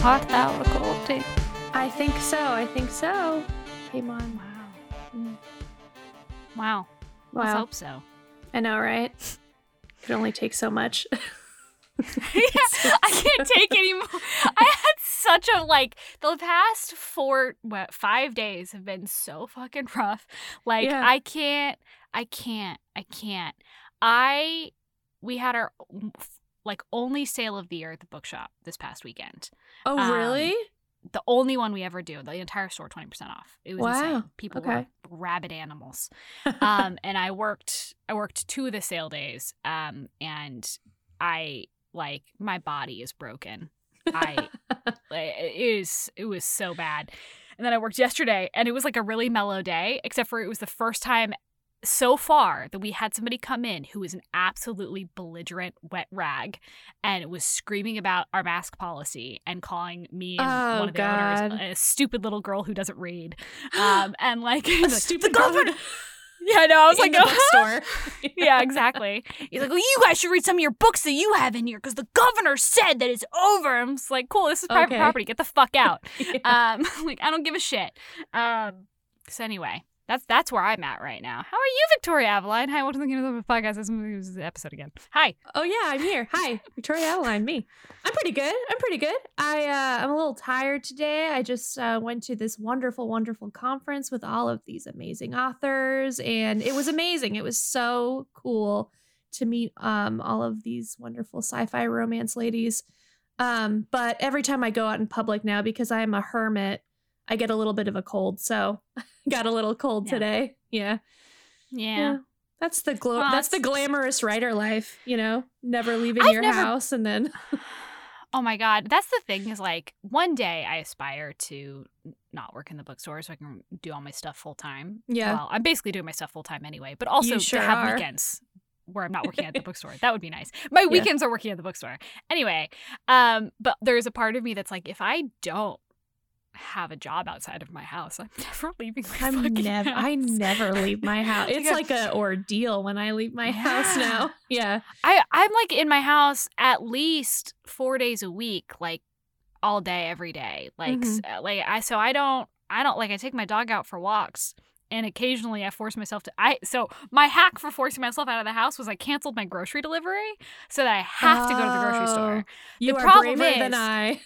Hot thou recording? I think so. Hey, Mom. Wow. Mm. Wow. Let's hope so. I know, right? Could only take so much. I can't take anymore. I had such a, the past 5 days have been so fucking rough. I can't. We had our, only sale of the year at the bookshop this past weekend. Oh, really? The only one we ever do, the entire store, 20% off. It was insane. People were rabid animals. And I worked 2 of the sale days. And I, my body is broken. It was so bad. And then I worked yesterday, and it was a really mellow day, except for it was the first time so far that we had somebody come in who was an absolutely belligerent wet rag and was screaming about our mask policy and calling me and one of the owners a stupid little girl who doesn't read. And a stupid girl. Yeah, no, I was in the bookstore. Yeah, exactly. He's you guys should read some of your books that you have in here because the governor said that it's over. I'm just cool, this is private property. Get the fuck out. Yeah. I don't give a shit. So anyway, that's where I'm at right now. How are you, Victoria Aveline? Hi, welcome to the podcast. This is the episode again. Hi. Oh, yeah, I'm here. Hi, Victoria Aveline, me. I'm pretty good. I'm a little tired today. I just went to this wonderful, wonderful conference with all of these amazing authors, and it was amazing. It was so cool to meet all of these wonderful sci-fi romance ladies. But every time I go out in public now, because I am a hermit, I get a little bit of a cold, so got a little cold today. Yeah. That's the that's the glamorous writer life, never leaving your house and then. Oh my God, that's the thing is one day I aspire to not work in the bookstore so I can do all my stuff full time. Yeah, well, I'm basically doing my stuff full time anyway, but also to have weekends where I'm not working at the bookstore. That would be nice. My weekends are working at the bookstore anyway. But there's a part of me that's if I don't have a job outside of my house, I'm never leaving my house. I never leave my house. It's an ordeal when I leave my house now. Yeah. I'm in my house at least 4 days a week, all day, every day. I take my dog out for walks. And occasionally I force myself to so my hack for forcing myself out of the house was I canceled my grocery delivery so that I have to go to the grocery store. You are braver than I.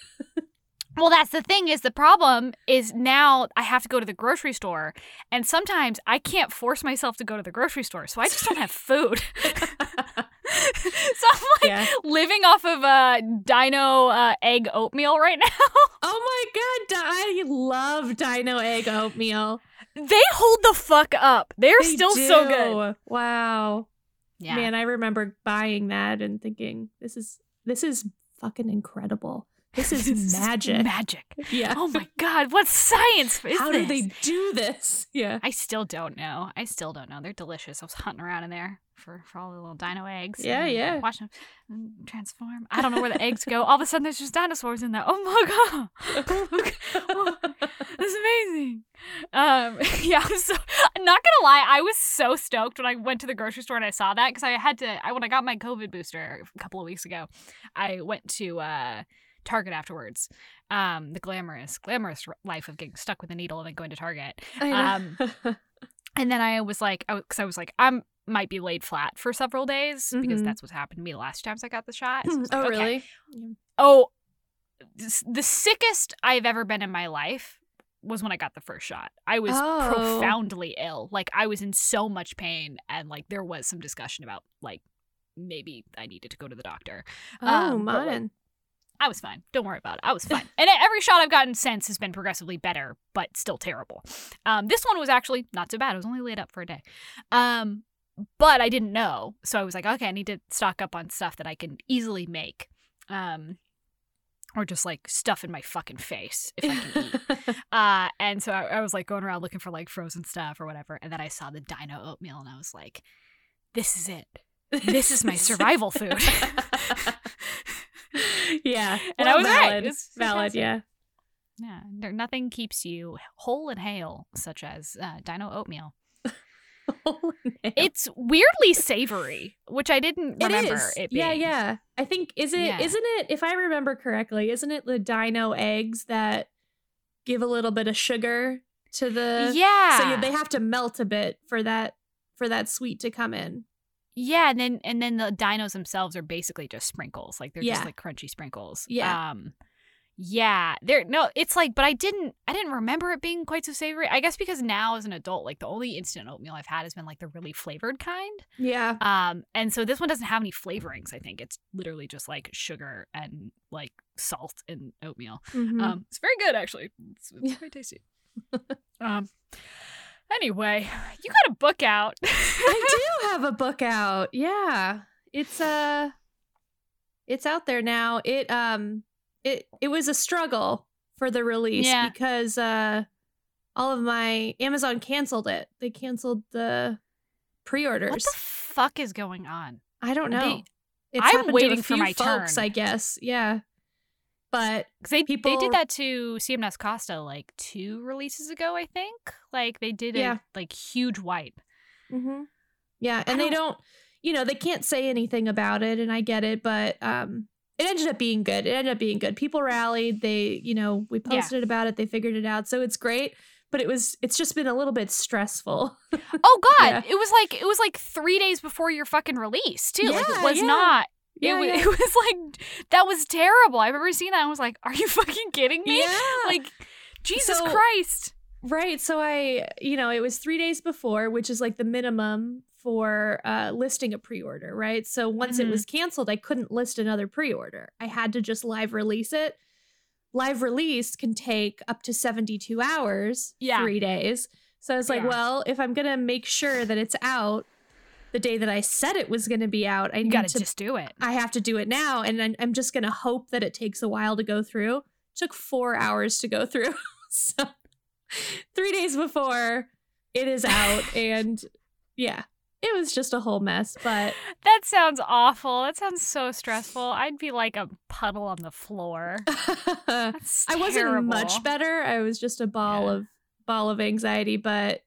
Well, that's the thing is the problem is now I have to go to the grocery store and sometimes I can't force myself to go to the grocery store. So I just don't have food. So I'm living off of dino egg oatmeal right now. Oh my God. I love dino egg oatmeal. They hold the fuck up. They still do. So good. Wow. Yeah. Man, I remember buying that and thinking this is fucking incredible. This is magic. Yeah. Oh my God. What science is How do they do this? Yeah. I still don't know. They're delicious. I was hunting around in there for all the little dino eggs. Yeah, yeah. Watch them transform. I don't know where the eggs go. All of a sudden, there's just dinosaurs in there. Oh my God. Oh, this is amazing. I'm not going to lie. I was so stoked when I went to the grocery store and I saw that because I had to, when I got my COVID booster a couple of weeks ago, I went to, Target afterwards. The glamorous life of getting stuck with a needle and then going to Target. And then I was because I was I might be laid flat for several days because that's what happened to me the last times I got the shot. So oh, okay. Really? Yeah. Oh, the sickest I've ever been in my life was when I got the first shot. I was profoundly ill. I was in so much pain and there was some discussion about maybe I needed to go to the doctor. Oh, man. I was fine. Don't worry about it. I was fine. And every shot I've gotten since has been progressively better, but still terrible. This one was actually not so bad. I was only laid up for a day. But I didn't know. So I was okay, I need to stock up on stuff that I can easily make. Or just stuff in my fucking face if I can eat. And so I was going around looking for frozen stuff or whatever. And then I saw the dino oatmeal and I was like, this is it. This is my survival food. Yeah. And I was valid. Right. It's valid, yeah. Yeah. Nothing keeps you whole and hale, such as dino oatmeal. whole nail. It's weirdly savory, which I didn't remember it being. Yeah. I think, isn't it, if I remember correctly, isn't it the dino eggs that give a little bit of sugar to the... Yeah. So they have to melt a bit for that sweet to come in. Yeah, and then the dinos themselves are basically just sprinkles. Like, they're just like crunchy sprinkles. Yeah. But I didn't remember it being quite so savory. I guess because now as an adult, like, the only instant oatmeal I've had has been like the really flavored kind. Yeah. And so this one doesn't have any flavorings, I think. It's literally just like sugar and like salt and oatmeal. Mm-hmm. It's very good, actually. It's very tasty. Anyway, you got a book out. I do have a book out. Yeah. It's out there now. It was a struggle for the release because all of my Amazon canceled it. They canceled the pre-orders. What the fuck is going on? I don't know. I'm waiting for my turn, I guess. Yeah, but they did that to CMS Costa like 2 releases ago, I think. Like, they did a like huge wipe. Mm-hmm. Yeah, and they can't say anything about it, and I get it, but it ended up being good. People rallied. They, we posted about it. They figured it out. So it's great. But it's just been a little bit stressful. Oh, God. Yeah. It was like 3 days before your fucking release, too. Yeah, like, it was not. Yeah, it was like, that was terrible. I remember seeing that and was like, are you fucking kidding me? Yeah. Like, Jesus Christ. Right. So I, it was 3 days before, which is like the minimum for listing a pre-order, right? So once it was canceled, I couldn't list another pre-order. I had to just live release it. Live release can take up to 72 hours, 3 days. So I was like, well, if I'm going to make sure that it's out the day that I said it was going to be out, I got to just do it. I have to do it now. And I'm just going to hope that it takes a while to go through. It took 4 hours to go through. So 3 days before it is out. And yeah. It was just a whole mess, but... That sounds awful. That sounds so stressful. I'd be like a puddle on the floor. That's terrible. I wasn't much better. I was just a ball of anxiety, but...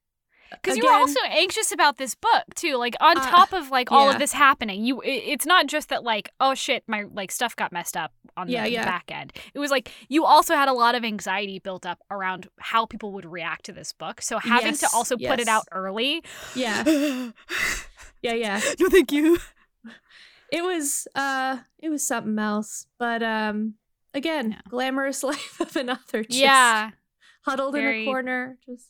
Because you were also anxious about this book, too. Like, on top of, like, all of this happening, it's not just that, like, oh, shit, my, like, stuff got messed up on the back end. It was, like, you also had a lot of anxiety built up around how people would react to this book. So having to also put it out early. Yeah. Yeah. No, thank you. It was something else. But, glamorous life of an author. Just huddled in a corner. Just.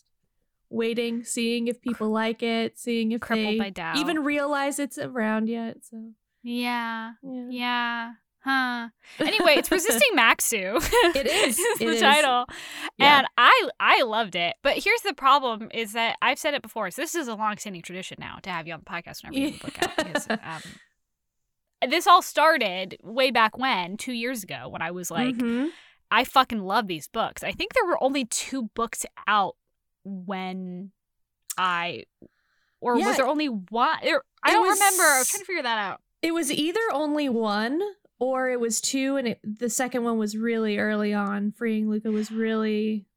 Waiting, seeing if people like it, seeing if they even realize it's around yet. So Anyway, it's Resisting Maxu. It is. It's the title. Yeah. And I loved it. But here's the problem is that I've said it before. So this is a long-standing tradition now to have you on the podcast whenever you book out. Because, this all started way back when, 2 years ago, when I was like, I fucking love these books. I think there were only 2 books out when I was there only one? I don't remember. I was trying to figure that out. It was either only one or it was 2, and the second one was really early on. Freeing Luca was really...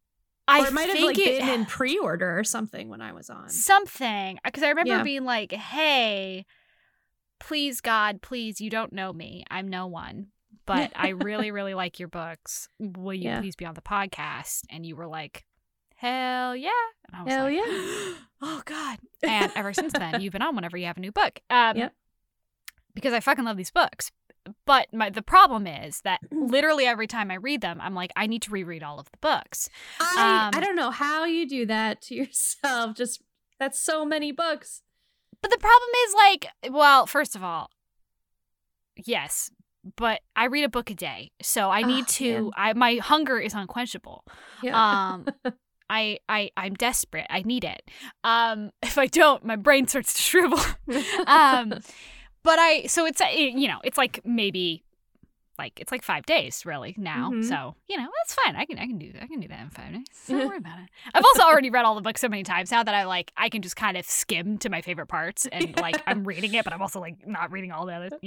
Or it might have like been in pre-order or something when I was on. Something. Because I remember being like, hey, please, God, please, you don't know me. I'm no one. But I really, really like your books. Will you please be on the podcast? And you were like... Hell yeah. And I was Hell like, yeah. Oh, God. And ever since then, you've been on whenever you have a new book. Because I fucking love these books. But the problem is that literally every time I read them, I'm like, I need to reread all of the books. I don't know how you do that to yourself. Just that's so many books. But the problem is like, well, first of all, yes. But I read a book a day. So I need my hunger is unquenchable. Yeah. I'm desperate. I need it. If I don't, my brain starts to shrivel. So it's like maybe like it's like 5 days really now. Mm-hmm. So, that's fine. I can do that in 5 days. So don't worry about it. I've also already read all the books so many times now that I can just kind of skim to my favorite parts and like I'm reading it, but I'm also like not reading all the other,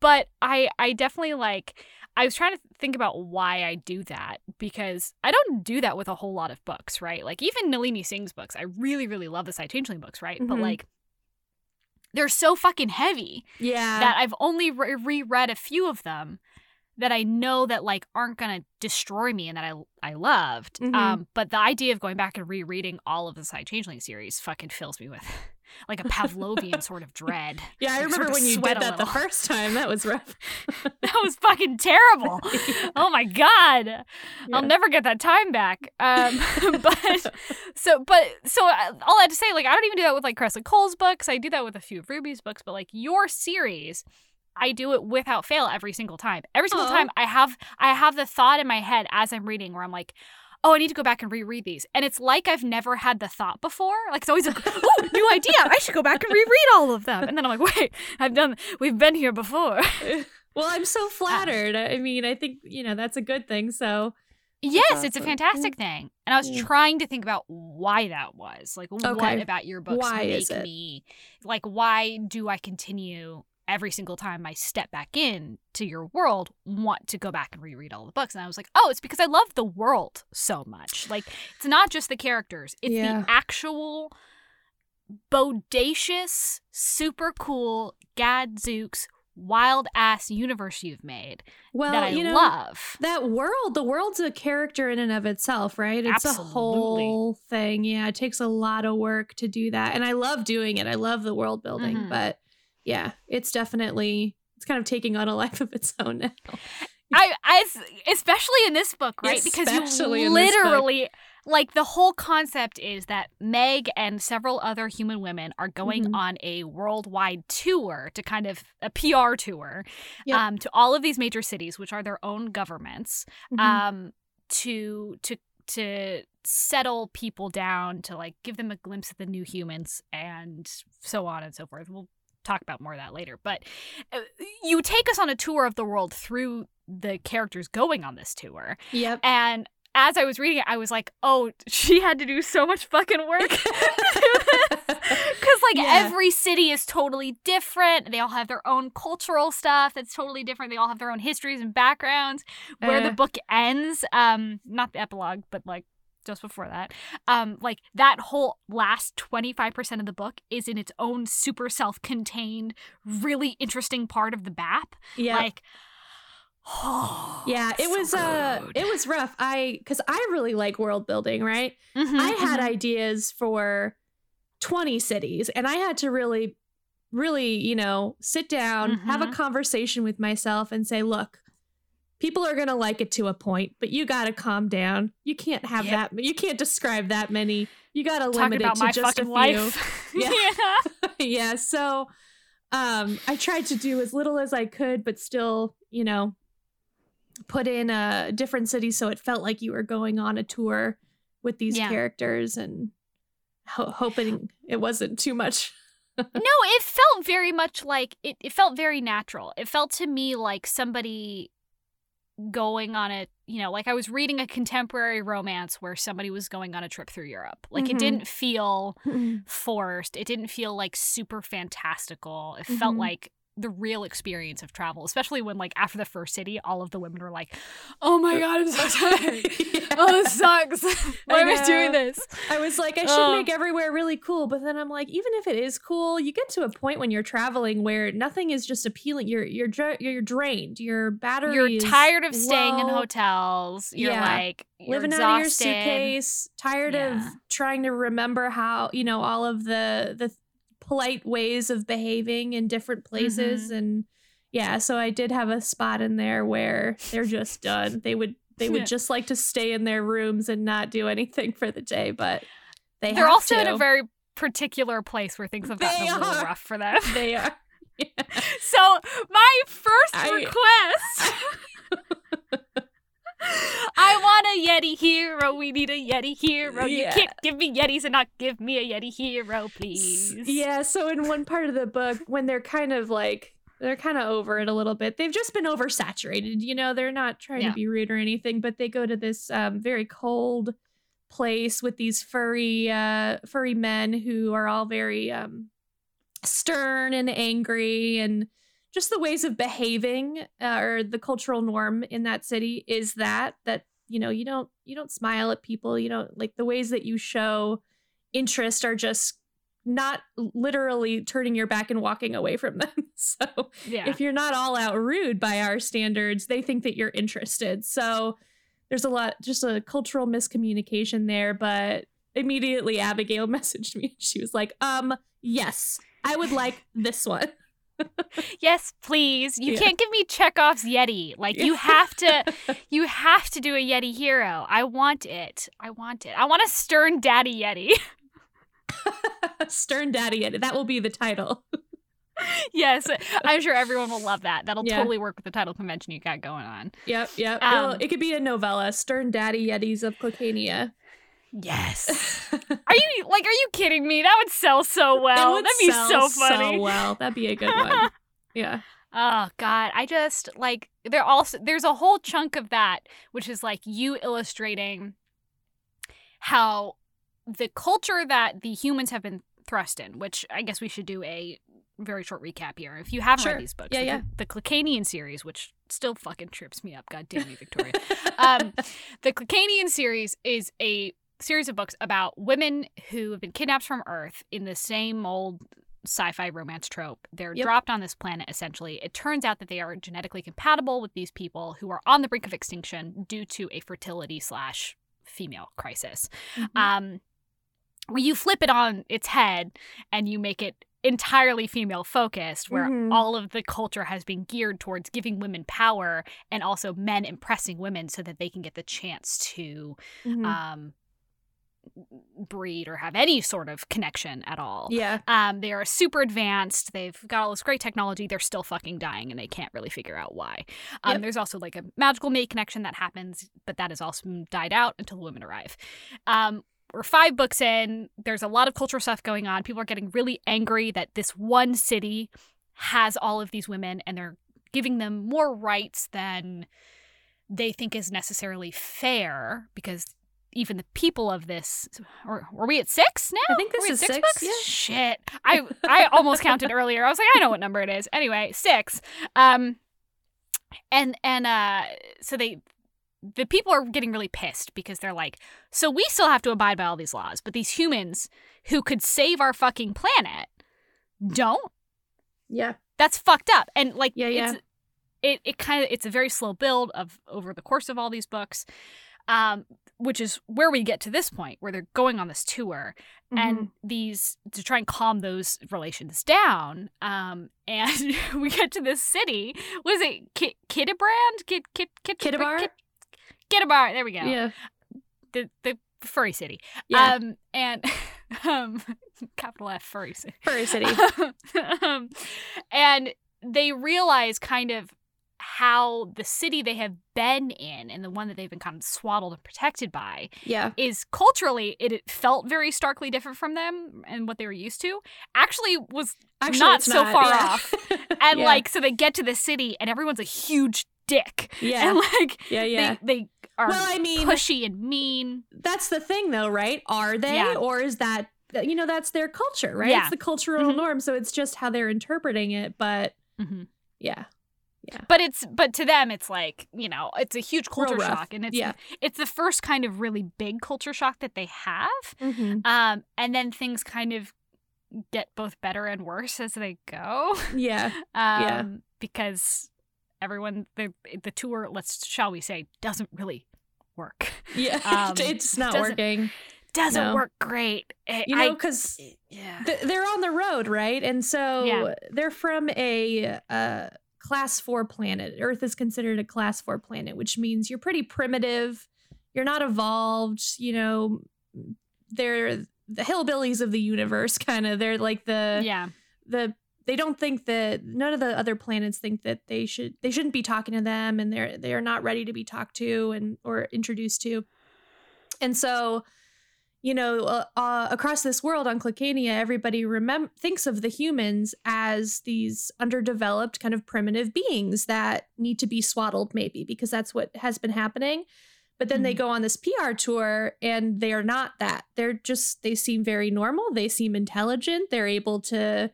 But I definitely, like, I was trying to think about why I do that, because I don't do that with a whole lot of books, right? Like, even Nalini Singh's books, I really, really love the Psy-Changeling books, right? Mm-hmm. But, like, they're so fucking heavy that I've only reread a few of them that I know that, like, aren't going to destroy me and that I loved. Mm-hmm. But the idea of going back and rereading all of the Psy-Changeling series fucking fills me with, like, a Pavlovian sort of dread. Yeah, I remember when you did that the first time. That was rough. That was fucking terrible. Oh, my God. Yeah. I'll never get that time back. But so all I had to say, like, I don't even do that with, like, Crescent Cole's books. I do that with a few of Ruby's books. But, like, your series, I do it without fail every single time. Every single time I have the thought in my head as I'm reading where I'm like, oh, I need to go back and reread these. And it's like I've never had the thought before. Like, it's always like, oh, new idea. I should go back and reread all of them. And then I'm like, wait, we've been here before. Well, I'm so flattered. I mean, I think, you know, that's a good thing. So yes, awesome. It's a fantastic thing. And I was trying to think about why that was. Like, what about your books make me, like, why do I continue every single time I step back in to your world, want to go back and reread all the books? And I was like, oh, it's because I love the world so much. Like, it's not just the characters. It's the actual bodacious, super cool, gadzooks, wild-ass universe you've made that I love. That world, the world's a character in and of itself, right? It's a whole thing. Yeah, it takes a lot of work to do that. And I love doing it. I love the world building, but yeah, it's definitely, it's kind of taking on a life of its own now. I especially in this book, right? Especially because you literally, like, the whole concept is that Meg and several other human women are going on a worldwide tour to kind of a PR tour to all of these major cities, which are their own governments, to settle people down, to, like, give them a glimpse of the new humans and so on and so forth. We'll talk about more of that later, but you take us on a tour of the world through the characters going on this tour. Yep. And as I was reading it, I was like, oh, she had to do so much fucking work. Because, like, every city is totally different. They all have their own cultural stuff that's totally different. They all have their own histories and backgrounds. Where the book ends, not the epilogue, but, like, just before that, like, that whole last 25% of the book is in its own super self-contained, really interesting part of the BAP. Yeah. Like, it was rough. Because I really like world building, right? Mm-hmm, I had ideas for 20 cities, and I had to really, really, you know, sit down, have a conversation with myself and say, look, people are going to like it to a point, but you got to calm down. You can't have that. You can't describe that many. You got to limit it to just a few. Life. Yeah. Yeah. So I tried to do as little as I could, but still, you know, put in a different city. So it felt like you were going on a tour with these characters and hoping it wasn't too much. No, it felt very much like it felt very natural. It felt to me like somebody going on a, you know, like I was reading a contemporary romance where somebody was going on a trip through Europe. Like, it didn't feel forced. It didn't feel, like, super fantastical. It felt like the real experience of travel, especially when, like, after the first city, all of the women were like, oh my God, I'm so tired. Oh, this sucks. Why am I doing this? I was like, I should make everywhere really cool. But then I'm like, even if it is cool, you get to a point when you're traveling where nothing is just appealing. You're drained. Your battery is tired of staying in hotels. You're like, you're living exhausted. Out of your suitcase, tired of trying to remember how, you know, all of the polite ways of behaving in different places. And so I did have a spot in there where they're just done. They would just like to stay in their rooms and not do anything for the day, but they're also in a very particular place where things have gotten a little rough for them. They are. Yeah. So my first request I want a Yeti hero. We need a Yeti hero. Yeah. You can't give me Yetis and not give me a Yeti hero, please. Yeah, so in one part of the book, when they're kind of like, they're kind of over it a little bit. They've just been oversaturated. You know, they're not trying to be rude or anything, but they go to this very cold place with these furry men who are all very stern and angry and just the ways of behaving or the cultural norm in that city is that, you know, you don't smile at people. You don't, like, the ways that you show interest are just not literally turning your back and walking away from them. So yeah. If you're not all out rude by our standards, they think that you're interested. So there's just a cultural miscommunication there. But immediately Abigail messaged me. She was like, yes, I would like this one. Yes, please. You can't give me Chekhov's Yeti. Like, you have to do a Yeti hero. I want it. I want a Stern Daddy Yeti. Stern Daddy Yeti. That will be the title. Yes, I'm sure everyone will love that. That'll totally work with the title convention you got going on. Yep. Well, it could be a novella, Stern Daddy Yetis of Klikania. Yes. Are you kidding me? That would sell so well. That'd be so funny. So well. That'd be a good one. Yeah. Oh God. I just like there's a whole chunk of that which is like you illustrating how the culture that the humans have been thrust in, which I guess we should do a very short recap here. If you haven't read these books, the Klikanian series, which still fucking trips me up. God damn you, Victoria. The Klikanian series is a series of books about women who have been kidnapped from Earth in the same old sci-fi romance trope. They're dropped on this planet, essentially. It turns out that they are genetically compatible with these people who are on the brink of extinction due to a fertility/female crisis. Mm-hmm. Where you flip it on its head and you make it entirely female-focused, where all of the culture has been geared towards giving women power and also men impressing women so that they can get the chance to... breed or have any sort of connection at all. They are super advanced. They've got all this great technology. They're still fucking dying and they can't really figure out why. There's also like a magical mate connection that happens, but that has also died out until the women arrive. We're 5 books in. There's a lot of cultural stuff going on. People are getting really angry that this one city has all of these women and they're giving them more rights than they think is necessarily fair, because even the people of this, or are we at 6 now? I think this is 6 books? Yeah. Shit. I almost counted earlier. I was like, I know what number it is. Anyway, 6. So the people are getting really pissed because they're like, so we still have to abide by all these laws, but these humans who could save our fucking planet don't. Yeah. That's fucked up. And like, it's a very slow build of over the course of all these books. Which is where we get to this point where they're going on this tour and these to try and calm those relations down. And we get to this city. What is it? Kidabrand? Kidabar? Kidabar. There we go. Yeah. The furry city. Yeah. Capital F furry city. Furry city. And they realize kind of how the city they have been in and the one that they've been kind of swaddled and protected by is culturally, it felt very starkly different from them and what they were used to. Actually was not so far off. And like, so they get to the city and everyone's a huge dick. Yeah. And like, they are pushy and mean. That's the thing though, right? Are they? Yeah. Or is that, you know, that's their culture, right? Yeah. It's the cultural norm. So it's just how they're interpreting it. But yeah. But to them, it's like, you know, it's a huge culture shock. And it's the first kind of really big culture shock that they have. And then things kind of get both better and worse as they go. Yeah. Because everyone, the tour, shall we say, doesn't really work. Yeah. It's not working. Doesn't work great. You know, because they're on the road, right? And so they're from a... Class 4 planet. Earth is considered a class 4 planet, which means you're pretty primitive. You're not evolved. You know, they're the hillbillies of the universe, kind of. They're like they don't think that none of the other planets think that they shouldn't be talking to them, and they are not ready to be talked to and or introduced to. And so, you know, across this world on Klikania, everybody thinks of the humans as these underdeveloped kind of primitive beings that need to be swaddled, maybe, because that's what has been happening. But then they go on this PR tour and they are not that. They seem very normal. They seem intelligent. They're able to,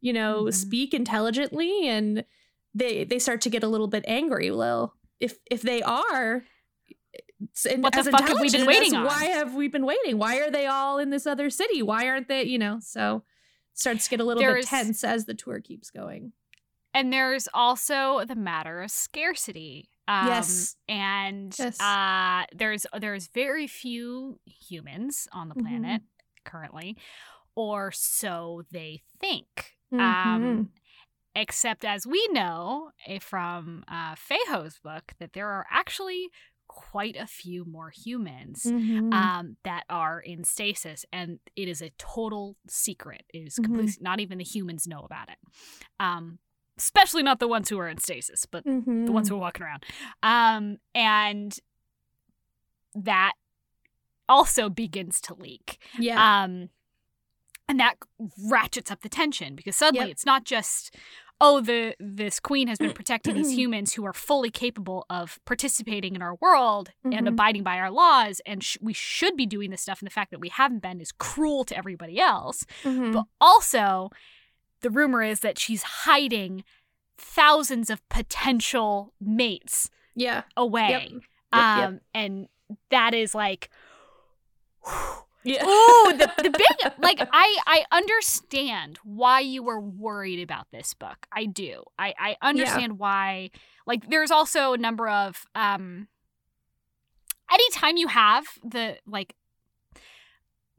you know, speak intelligently and they start to get a little bit angry. Well, if they are, what the fuck have we been waiting on? Why have we been waiting? Why are they all in this other city? Why aren't they, you know, so starts to get a little bit tense as the tour keeps going. And there's also the matter of scarcity. Yes. And yes. There's very few humans on the planet currently, or so they think. Except as we know from Feijo's book that there are actually quite a few more humans that are in stasis, and it is a total secret. It is completely not even the humans know about it. Especially not the ones who are in stasis, but the ones who are walking around. And that also begins to leak. Yeah. And that ratchets up the tension because suddenly it's not just, oh, this queen has been protecting these humans who are fully capable of participating in our world and abiding by our laws, and we should be doing this stuff, and the fact that we haven't been is cruel to everybody else. But also, the rumor is that she's hiding thousands of potential mates away. Yep. And that is like, oh, the big, like, I understand why you were worried about this book. I do. I understand why, like, there's also a number of, anytime you have the, like,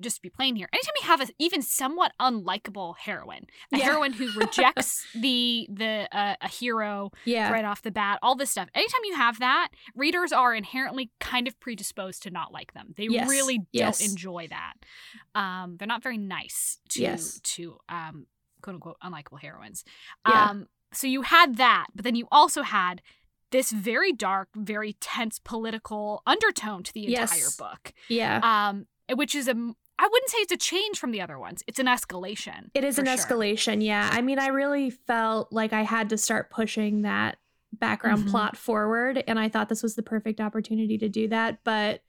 just to be plain here, anytime you have an even somewhat unlikable heroine, a heroine who rejects a hero right off the bat, all this stuff, anytime you have that, readers are inherently kind of predisposed to not like them. They really don't enjoy that. They're not very nice to to quote unquote unlikable heroines. So you had that, but then you also had this very dark, very tense political undertone to the entire book. Which is I wouldn't say it's a change from the other ones. It's an escalation. It is an escalation, yeah. I mean, I really felt like I had to start pushing that background plot forward, and I thought this was the perfect opportunity to do that, but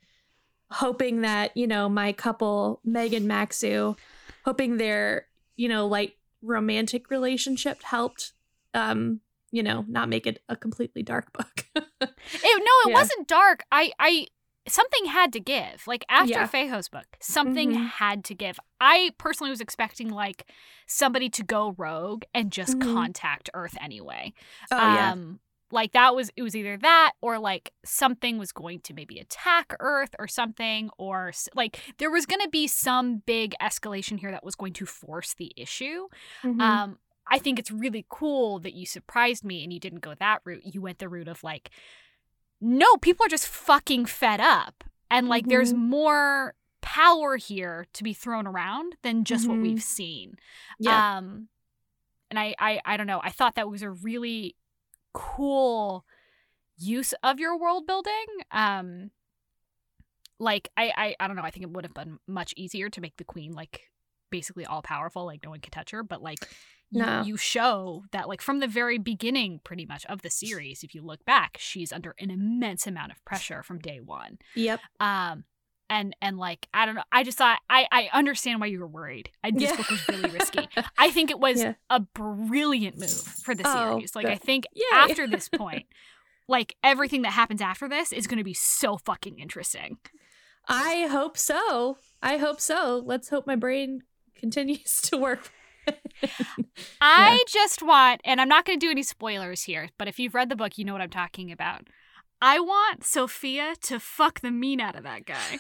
hoping that, you know, my couple, Meg and Maxu, hoping their, you know, like, romantic relationship helped, you know, not make it a completely dark book. It wasn't dark. I something had to give. Like, after Feijo's book, something had to give. I personally was expecting, like, somebody to go rogue and just contact Earth anyway. Oh, like, it was either that or, like, something was going to maybe attack Earth or something, or, like, there was going to be some big escalation here that was going to force the issue. I think it's really cool that you surprised me and you didn't go that route. You went the route of, like, no, people are just fucking fed up. And, like, there's more power here to be thrown around than just what we've seen. Yeah. And I don't know. I thought that was a really cool use of your world building. Like, I don't know. I think it would have been much easier to make the queen, like, basically all powerful, like no one can touch her, but, like, you show that, like, from the very beginning pretty much of the series, if you look back, she's under an immense amount of pressure from day one. And like, I don't know, I just thought I understand why you were worried. This book was really risky. I think it was a brilliant move for the series. Like, I think after this point, like, everything that happens after this is going to be so fucking interesting. I hope so. Let's hope my brain continues to work. I just want, and I'm not going to do any spoilers here, but if you've read the book, you know what I'm talking about. I want Sophia to fuck the mean out of that guy.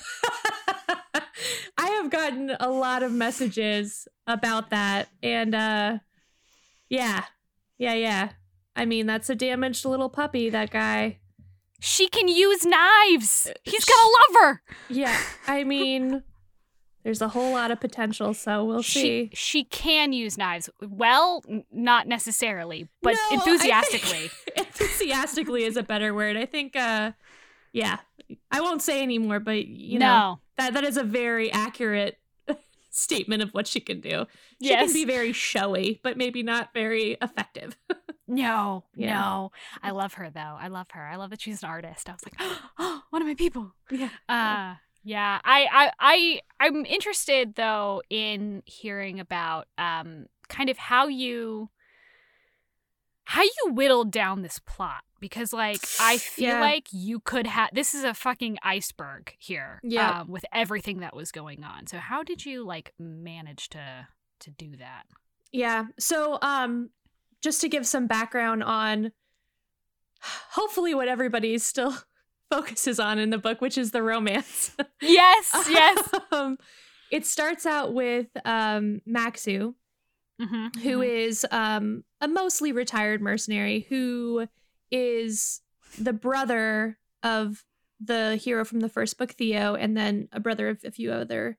I have gotten a lot of messages about that. And yeah. I mean, that's a damaged little puppy, that guy. She can use knives. He's going to love her. Yeah, I mean... There's a whole lot of potential, so we'll see. She can use knives. Well, not necessarily, but no, enthusiastically. Enthusiastically is a better word. I think, I won't say anymore, but, you know, that is a very accurate statement of what she can do. She can be very showy, but maybe not very effective. No. I love her, though. I love her. I love that she's an artist. I was like, oh, one of my people. Yeah. Yeah, I'm interested, though, in hearing about kind of how you how you whittled down this plot, because like I feel like you could have, this is a fucking iceberg here with everything that was going on. So how did you like manage to do that? Yeah. So just to give some background on hopefully what everybody still focuses on in the book, which is the romance. Yes. Yes. It starts out with Maxu, mm-hmm, who is a mostly retired mercenary who is the brother of the hero from the first book, Theo, and then a brother of a few other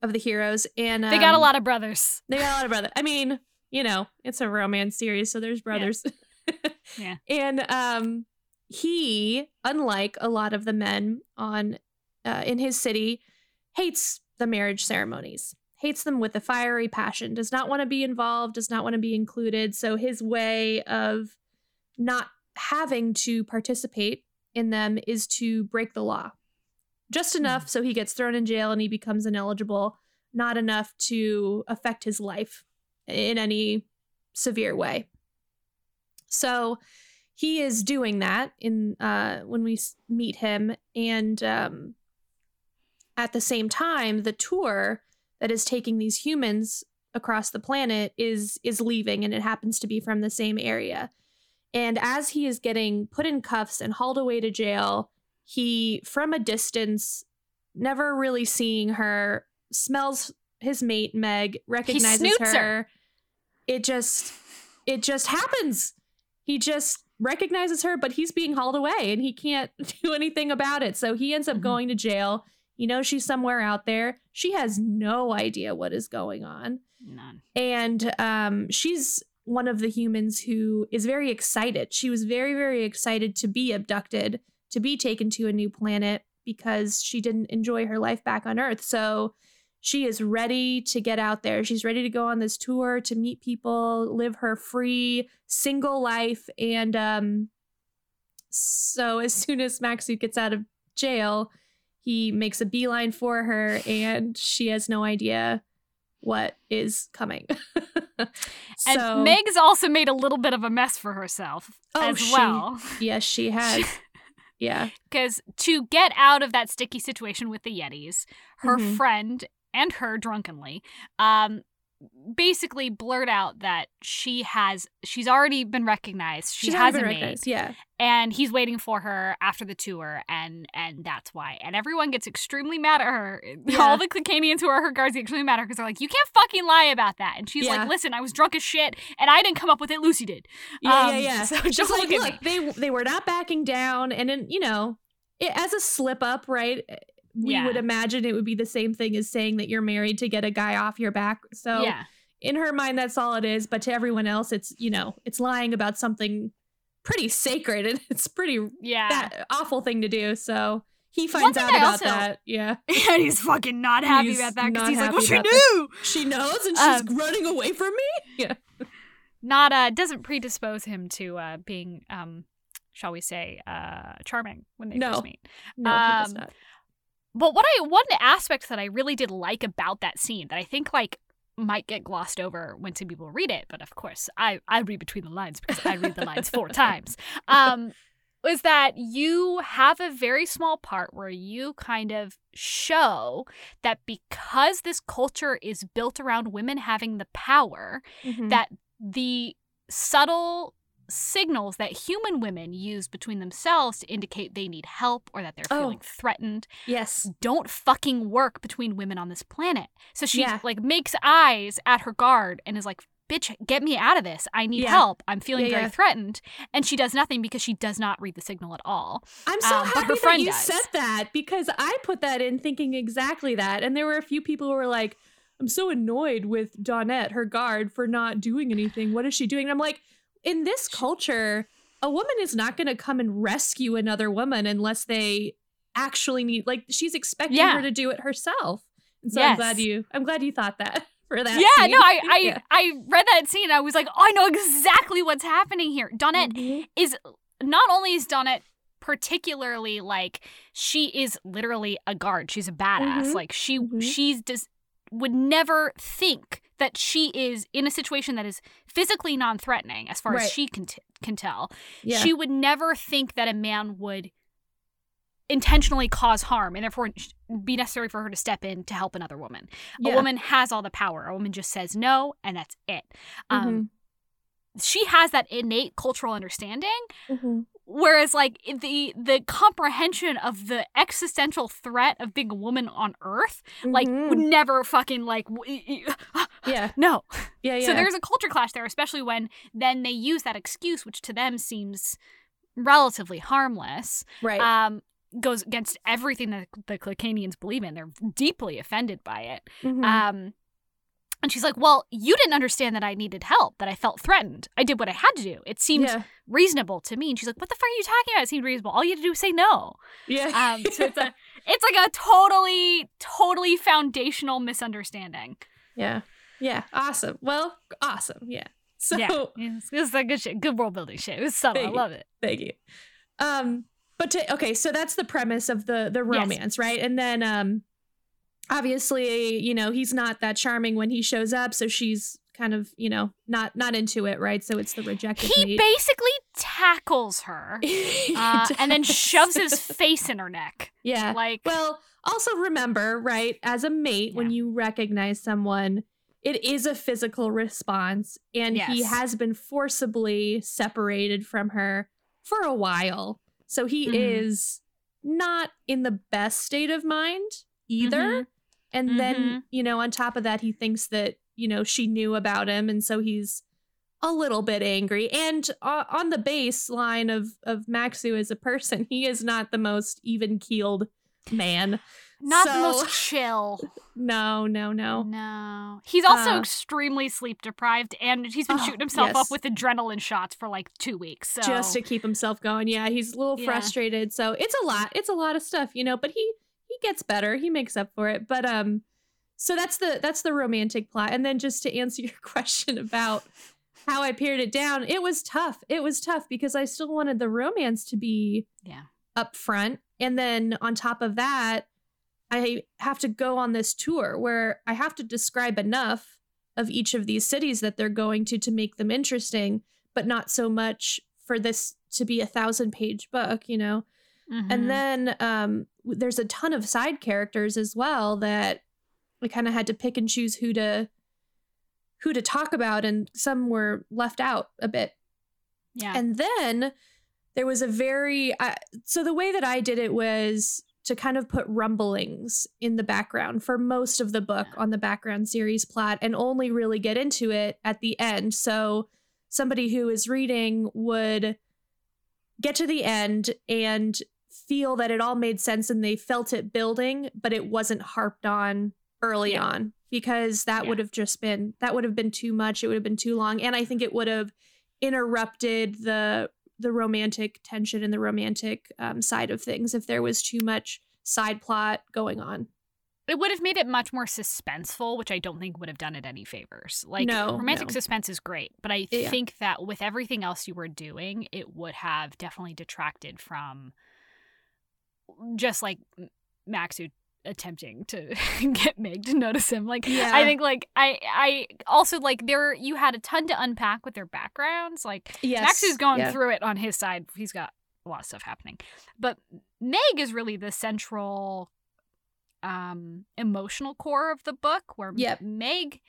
of the heroes. And they got a lot of brothers. I mean, you know, it's a romance series, so there's brothers. Yeah. Yeah. And he, unlike a lot of the men on in his city, hates the marriage ceremonies. Hates them with a fiery passion, does not want to be involved, does not want to be included. So his way of not having to participate in them is to break the law. Just enough so he gets thrown in jail and he becomes ineligible, not enough to affect his life in any severe way. So he is doing that in when we meet him. And at the same time, the tour that is taking these humans across the planet is leaving, and it happens to be from the same area. And as he is getting put in cuffs and hauled away to jail, he, from a distance, never really seeing her, smells his mate Meg, recognizes her. It just happens. He just recognizes her, but he's being hauled away and he can't do anything about it. So he ends up going to jail. You know, she's somewhere out there. She has no idea what is going on. None. And she's one of the humans who is very excited. She was very, very excited to be abducted, to be taken to a new planet, because she didn't enjoy her life back on Earth. So she is ready to get out there. She's ready to go on this tour, to meet people, live her free, single life. And so as soon as Maxu gets out of jail, he makes a beeline for her, and she has no idea what is coming. And Meg's also made a little bit of a mess for herself as well. Yes, she has. Yeah. Because to get out of that sticky situation with the Yetis, her friend and her drunkenly basically blurt out that she's already been recognized. She has a maid, and he's waiting for her after the tour, and that's why. And everyone gets extremely mad at her. Yeah. All the Klikanians who are her guards get extremely mad at her because they're like, "You can't fucking lie about that." And she's like, "Listen, I was drunk as shit, and I didn't come up with it. Lucy did." So just like, look, they were not backing down, and then, you know, as a slip up, right? We would imagine it would be the same thing as saying that you're married to get a guy off your back. So in her mind, that's all it is. But to everyone else, it's, you know, it's lying about something pretty sacred, and it's pretty that awful thing to do. So he finds out about that. Yeah. And he's fucking not happy about that, because he's like, well, she knew. She knows, and she's running away from me. Yeah. Not doesn't predispose him to being, shall we say, charming when they first meet. No, he does not. But one aspect that I really did like about that scene that I think like might get glossed over when some people read it, but of course I read between the lines because I read the lines 4 times, was that you have a very small part where you kind of show that because this culture is built around women having the power, that the subtle signals that human women use between themselves to indicate they need help or that they're feeling threatened don't fucking work between women on this planet. So she like makes eyes at her guard and is like, bitch, get me out of this. I need help. I'm feeling very threatened. And she does nothing because she does not read the signal at all. I'm so happy that you said that, because I put that in thinking exactly that. And there were a few people who were like, I'm so annoyed with Donette, her guard, for not doing anything. What is she doing? And I'm like, in this culture, a woman is not going to come and rescue another woman unless they actually need, like, she's expecting her to do it herself. And so I'm glad you thought that for that scene. No, I read that scene and I was like, oh, I know exactly what's happening here. Donette is, not only is Donette particularly, like, she is literally a guard. She's a badass. Like, she would never think that she is in a situation that is physically non-threatening as far as she can tell. Yeah. She would never think that a man would intentionally cause harm and therefore be necessary for her to step in to help another woman. Yeah. A woman has all the power. A woman just says no, and that's it. Mm-hmm. She has that innate cultural understanding, mm-hmm. whereas like the comprehension of the existential threat of being a woman on Earth, mm-hmm. like would never fucking like So there's a culture clash there, especially when then they use that excuse, which to them seems relatively harmless, right? Goes against everything that the Klikanians believe in. They're deeply offended by it. Mm-hmm. And she's like, well, you didn't understand that I needed help, that I felt threatened. I did what I had to do. It seemed reasonable to me. And she's like, what the fuck are you talking about? It seemed reasonable. All you had to do was say no. Yeah. So it's like a totally foundational misunderstanding. Yeah. Yeah. Awesome. Well, awesome. Yeah. So it's like good shit. Good world building shit. It was subtle. I love it. Thank you. So that's the premise of the romance, right? And then obviously, you know, he's not that charming when he shows up, so she's kind of, you know, not into it, right? So it's the rejected mate. Basically tackles her and then shoves his face in her neck. Yeah. Like, well, also remember, right, as a mate, when you recognize someone, it is a physical response, and he has been forcibly separated from her for a while. So he is not in the best state of mind either. Mm-hmm. And then, you know, on top of that, he thinks that, you know, she knew about him. And so he's a little bit angry. And on the baseline of Maxu as a person, he is not the most even-keeled man. Not the most chill. No. He's also extremely sleep deprived, and he's been shooting himself up with adrenaline shots for like 2 weeks. So. Just to keep himself going. Yeah, he's a little frustrated. So it's a lot. It's a lot of stuff, you know, but he gets better. He makes up for it. But so that's the romantic plot. And then just to answer your question about how I pared it down, it was tough. It was tough because I still wanted the romance to be up front. And then on top of that, I have to go on this tour where I have to describe enough of each of these cities that they're going to make them interesting, but not so much for this to be 1,000-page book, you know? Mm-hmm. And then there's a ton of side characters as well that we kind of had to pick and choose who to talk about, and some were left out a bit. Yeah. And then there was a so the way that I did it was to kind of put rumblings in the background for most of the book on the background series plot, and only really get into it at the end. So somebody who is reading would get to the end and feel that it all made sense and they felt it building, but it wasn't harped on early on, because that would have just been, that would have been too much. It would have been too long. And I think it would have interrupted the romantic tension and the romantic side of things if there was too much side plot going on. It would have made it much more suspenseful, which I don't think would have done it any favors. Like, romantic suspense is great, but I think that with everything else you were doing, it would have definitely detracted from just like Maxu attempting to get Meg to notice him. Like, I think like I also like there, you had a ton to unpack with their backgrounds. Like Maxu's going through it on his side. He's got a lot of stuff happening, but Meg is really the central emotional core of the book, where Meg,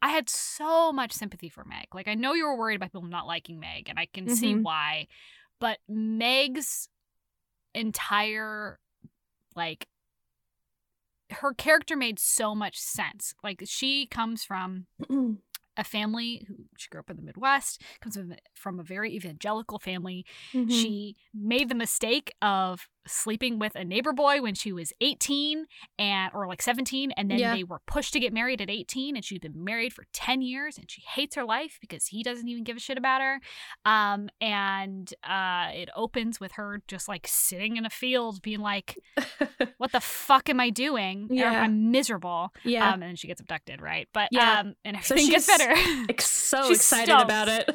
I had so much sympathy for Meg. Like, I know you were worried about people not liking Meg, and I can see why, but Meg's entire, like, her character made so much sense. Like, she comes from a family who, she grew up in the Midwest, comes from a very evangelical family. Mm-hmm. She made the mistake of sleeping with a neighbor boy when she was 18 or like 17, and then they were pushed to get married at 18, and she'd been married for 10 years and she hates her life because he doesn't even give a shit about her. And it opens with her just like sitting in a field being like, what the fuck am I doing? Yeah. I'm miserable. Yeah. And then she gets abducted, right? But and everything gets better. So she's excited about it.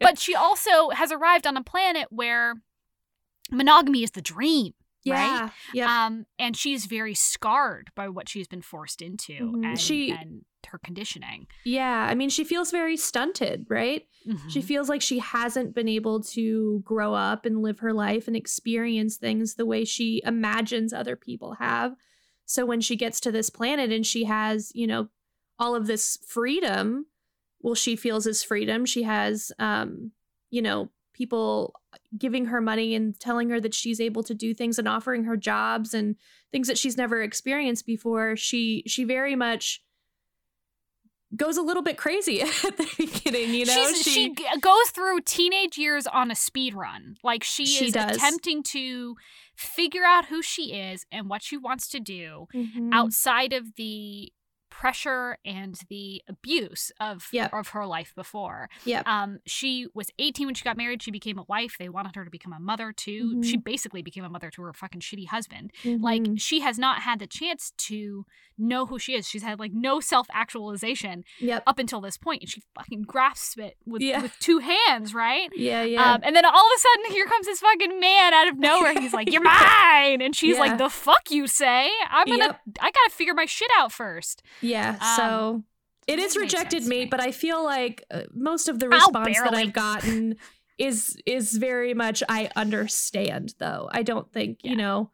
But she also has arrived on a planet where monogamy is the dream. Yeah, right? Yeah. And she's very scarred by what she's been forced into and her conditioning. Yeah. I mean, she feels very stunted, right? Mm-hmm. She feels like she hasn't been able to grow up and live her life and experience things the way she imagines other people have. So when she gets to this planet and she has, you know, all of this freedom, well, she feels is freedom. She has, you know, people giving her money and telling her that she's able to do things and offering her jobs and things that she's never experienced before. She very much goes a little bit crazy at the beginning, you know? She goes through teenage years on a speed run. Like, she is attempting to figure out who she is and what she wants to do outside of the pressure and the abuse of her life before. She was 18 when she got married. She became a wife. They wanted her to become a mother too. She basically became a mother to her fucking shitty husband. Like, she has not had the chance to know who she is. She's had like no self-actualization up until this point, and she fucking grasps it with two hands, right? And then all of a sudden here comes this fucking man out of nowhere. He's like, you're mine, and she's like, the fuck you say? I gotta figure my shit out first. So it is rejected me, but I feel like most of the response that I've gotten is very much, I understand, though. I don't think, you know.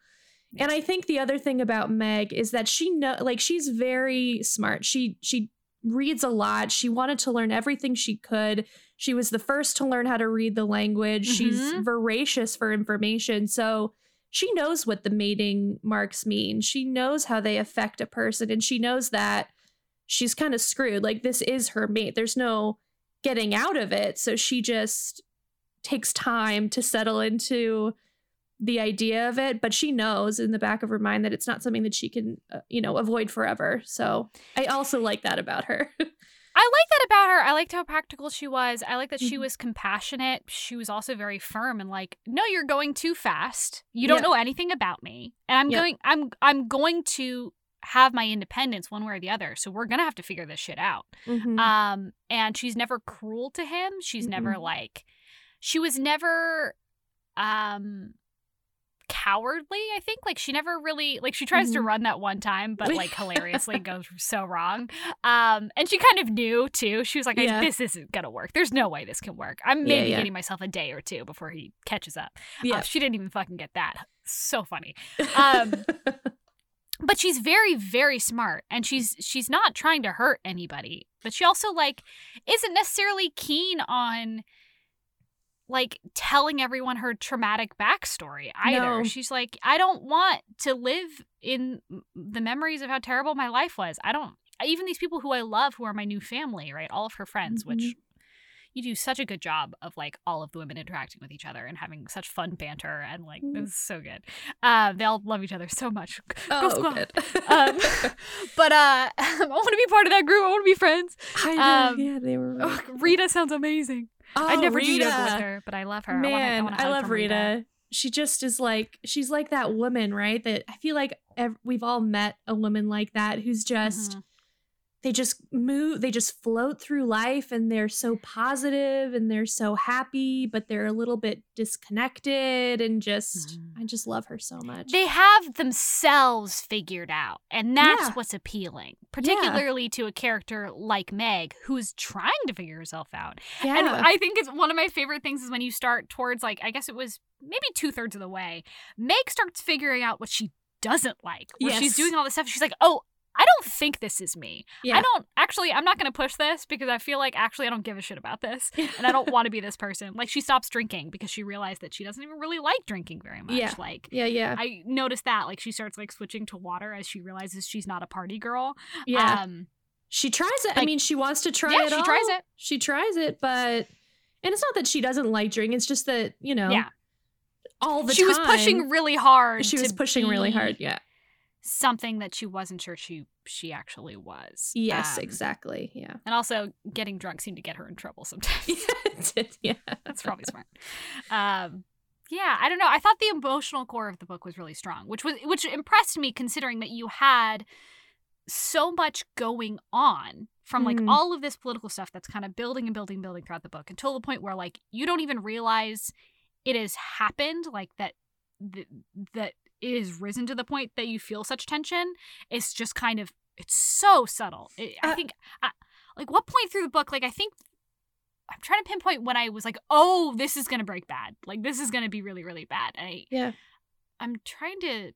And I think the other thing about Meg is that she's very smart. She reads a lot. She wanted to learn everything she could. She was the first to learn how to read the language. She's voracious for information. So she knows what the mating marks mean. She knows how they affect a person, and she knows that she's kind of screwed. Like, this is her mate. There's no getting out of it. So she just takes time to settle into the idea of it. But she knows in the back of her mind that it's not something that she can, you know, avoid forever. So I also like that about her. I like that about her. I liked how practical she was. I like that she was compassionate. She was also very firm and like, no, you're going too fast. You don't know anything about me. And I'm going to have my independence one way or the other. So we're going to have to figure this shit out. And she's never cruel to him. She's never like, she was never cowardly, I think. Like, she never really, like, she tries to run that one time, but like hilariously goes so wrong. And she kind of knew too. She was like, this isn't gonna work. There's no way this can work. I'm maybe getting myself a day or two before he catches up. She didn't even fucking get that. So funny. But she's very, very smart, and she's not trying to hurt anybody, but she also like isn't necessarily keen on like telling everyone her traumatic backstory either. No. She's like, I don't want to live in the memories of how terrible my life was. I don't, even these people who I love, who are my new family, right? All of her friends, which you do such a good job of, like, all of the women interacting with each other and having such fun banter, and like, it was so good. They all love each other so much. Oh, good. But I want to be part of that group. I want to be friends. I know. Yeah, they were. Really Rita sounds amazing. Oh, I never meet up with her, but I love her. Man, I love Rita. She just is like, she's like that woman, right? That I feel like we've all met a woman like that who's just, they just move, they just float through life, and they're so positive and they're so happy, but they're a little bit disconnected, and just, I just love her so much. They have themselves figured out, and that's what's appealing, particularly to a character like Meg, who's trying to figure herself out. Yeah. And I think it's one of my favorite things is when you start towards, like, I guess it was maybe 2/3 of the way, Meg starts figuring out what she doesn't like, where she's doing all this stuff. She's like, oh, I don't think this is me. Yeah. I'm not going to push this, because I feel like actually I don't give a shit about this, and I don't want to be this person. Like, she stops drinking because she realized that she doesn't even really like drinking very much. Yeah. Like, yeah. I noticed that, like, she starts like switching to water as she realizes she's not a party girl. Yeah. She tries it. Like, I mean, she wants to try it all. Yeah, she tries it. She tries it, but, and it's not that she doesn't like drinking. It's just that, you know, all the time. She was pushing really hard. Yeah. Something that she wasn't sure she actually was. Yes, exactly. Yeah. And also getting drunk seemed to get her in trouble sometimes. It did, yeah. That's probably smart. I don't know. I thought the emotional core of the book was really strong, which impressed me, considering that you had so much going on from like all of this political stuff that's kind of building and building and building throughout the book, until the point where like you don't even realize it has happened, like that is risen to the point that you feel such tension. It's just kind of, it's so subtle. I think what point through the book, like, I think I'm trying to pinpoint when I was like, oh, this is going to break bad. Like, this is going to be really, really bad. I'm trying to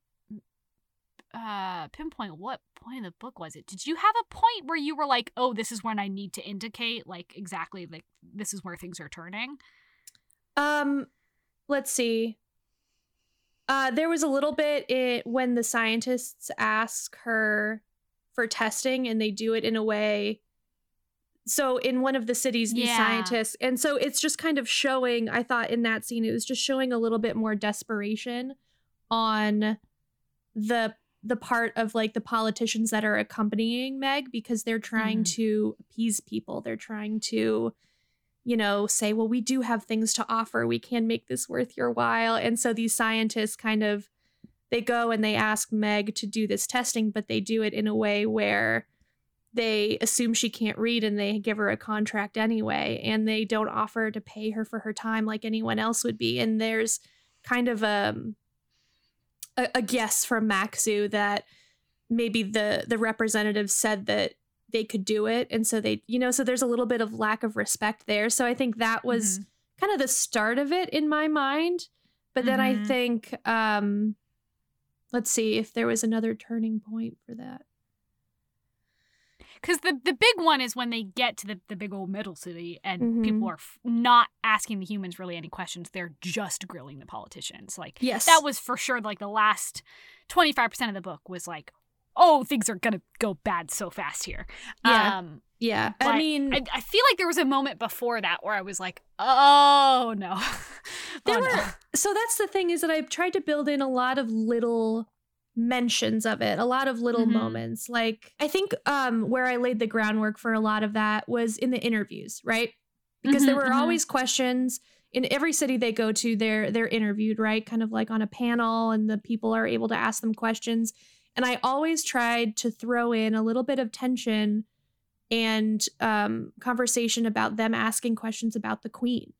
pinpoint what point of the book was it. Did you have a point where you were like, oh, this is when I need to indicate, like, exactly, like, this is where things are turning? Let's see. There was a little bit when the scientists ask her for testing, and they do it in a way. So in one of the cities, these scientists, and so it's just kind of showing, I thought in that scene, it was just showing a little bit more desperation on the part of, like, the politicians that are accompanying Meg, because they're trying to appease people. They're trying to, you know, say, well, we do have things to offer. We can make this worth your while. And so these scientists kind of, they go and they ask Meg to do this testing, but they do it in a way where they assume she can't read, and they give her a contract anyway, and they don't offer to pay her for her time like anyone else would be. And there's kind of a guess from Maxu that maybe the representative said that they could do it. And so they, you know, so there's a little bit of lack of respect there. So I think that was kind of the start of it in my mind. But then I think, let's see if there was another turning point for that. Because the big one is when they get to the big old middle city, and people are not asking the humans really any questions. They're just grilling the politicians. Like, that was for sure, like, the last 25% of the book was like, oh, things are going to go bad so fast here. Yeah. I mean, I feel like there was a moment before that where I was like, oh, no. So that's the thing, is that I've tried to build in a lot of little mentions of it, a lot of little moments. Like, I think where I laid the groundwork for a lot of that was in the interviews, right? Because there were always questions. In every city they go to, they're interviewed, right? Kind of like on a panel, and the people are able to ask them questions. And I always tried to throw in a little bit of tension and conversation about them asking questions about the queen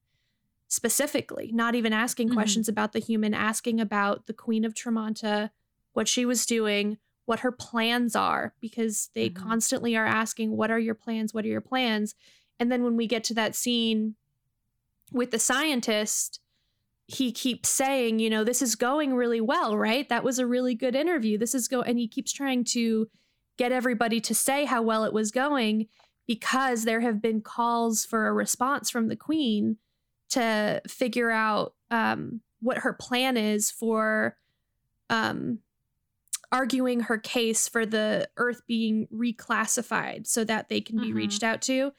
specifically, not even asking questions about the human, asking about the Queen of Tremonta, what she was doing, what her plans are, because they constantly are asking, what are your plans? What are your plans? And then when we get to that scene with the scientist, he keeps saying, you know, this is going really well, right? That was a really good interview. And he keeps trying to get everybody to say how well it was going, because there have been calls for a response from the Queen to figure out what her plan is for arguing her case for the Earth being reclassified so that they can be reached out to.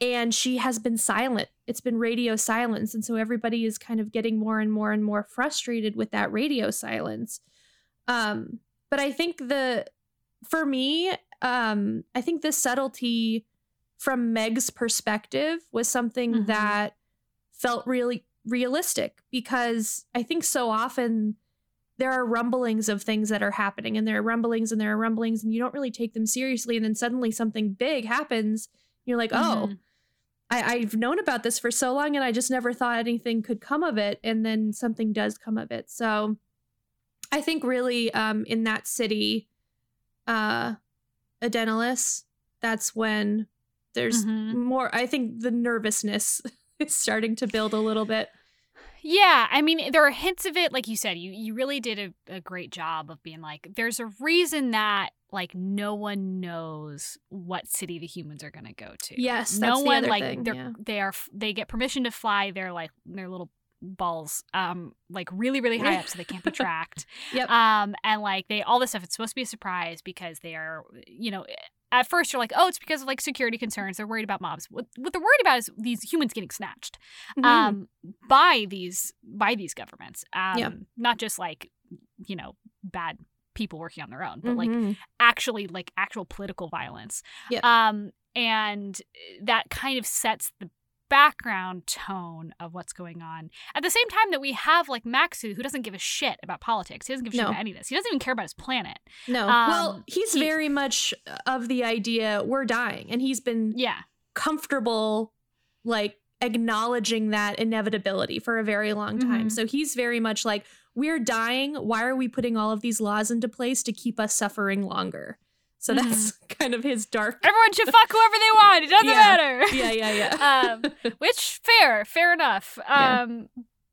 And she has been silent. It's been radio silence. And so everybody is kind of getting more and more and more frustrated with that radio silence. But I think I think the subtlety from Meg's perspective was something that felt really realistic, because I think so often there are rumblings of things that are happening, and there are rumblings, and you don't really take them seriously. And then suddenly something big happens. You're like, oh, I've known about this for so long, and I just never thought anything could come of it. And then something does come of it. So I think really in that city, Adenalis, that's when there's more, I think the nervousness is starting to build a little bit. Yeah, I mean, there are hints of it. Like you said, you really did a great job of being like, there's a reason that, like, no one knows what city the humans are going to go to. Yes, that's no the one, other like, thing. Yeah. They get permission to fly their little balls, like, really, really high up, so they can't be tracked. And, like, they all this stuff. It's supposed to be a surprise because they are, you know. At first, you're like, oh, it's because of, like, security concerns. They're worried about mobs. What they're worried about is these humans getting snatched by these governments. Not just, like, you know, bad people working on their own, but like actual political violence. And that kind of sets the background tone of what's going on. At the same time that we have, like, Maxu, who doesn't give a shit about politics. He doesn't give a shit about any of this. He doesn't even care about his planet. No. Well, he's very much of the idea we're dying, and he's been comfortable, like, acknowledging that inevitability for a very long time. Mm-hmm. So he's very much like, we're dying. Why are we putting all of these laws into place to keep us suffering longer? So that's kind of his dark. Everyone should fuck whoever they want. It doesn't matter. Yeah. Which fair enough.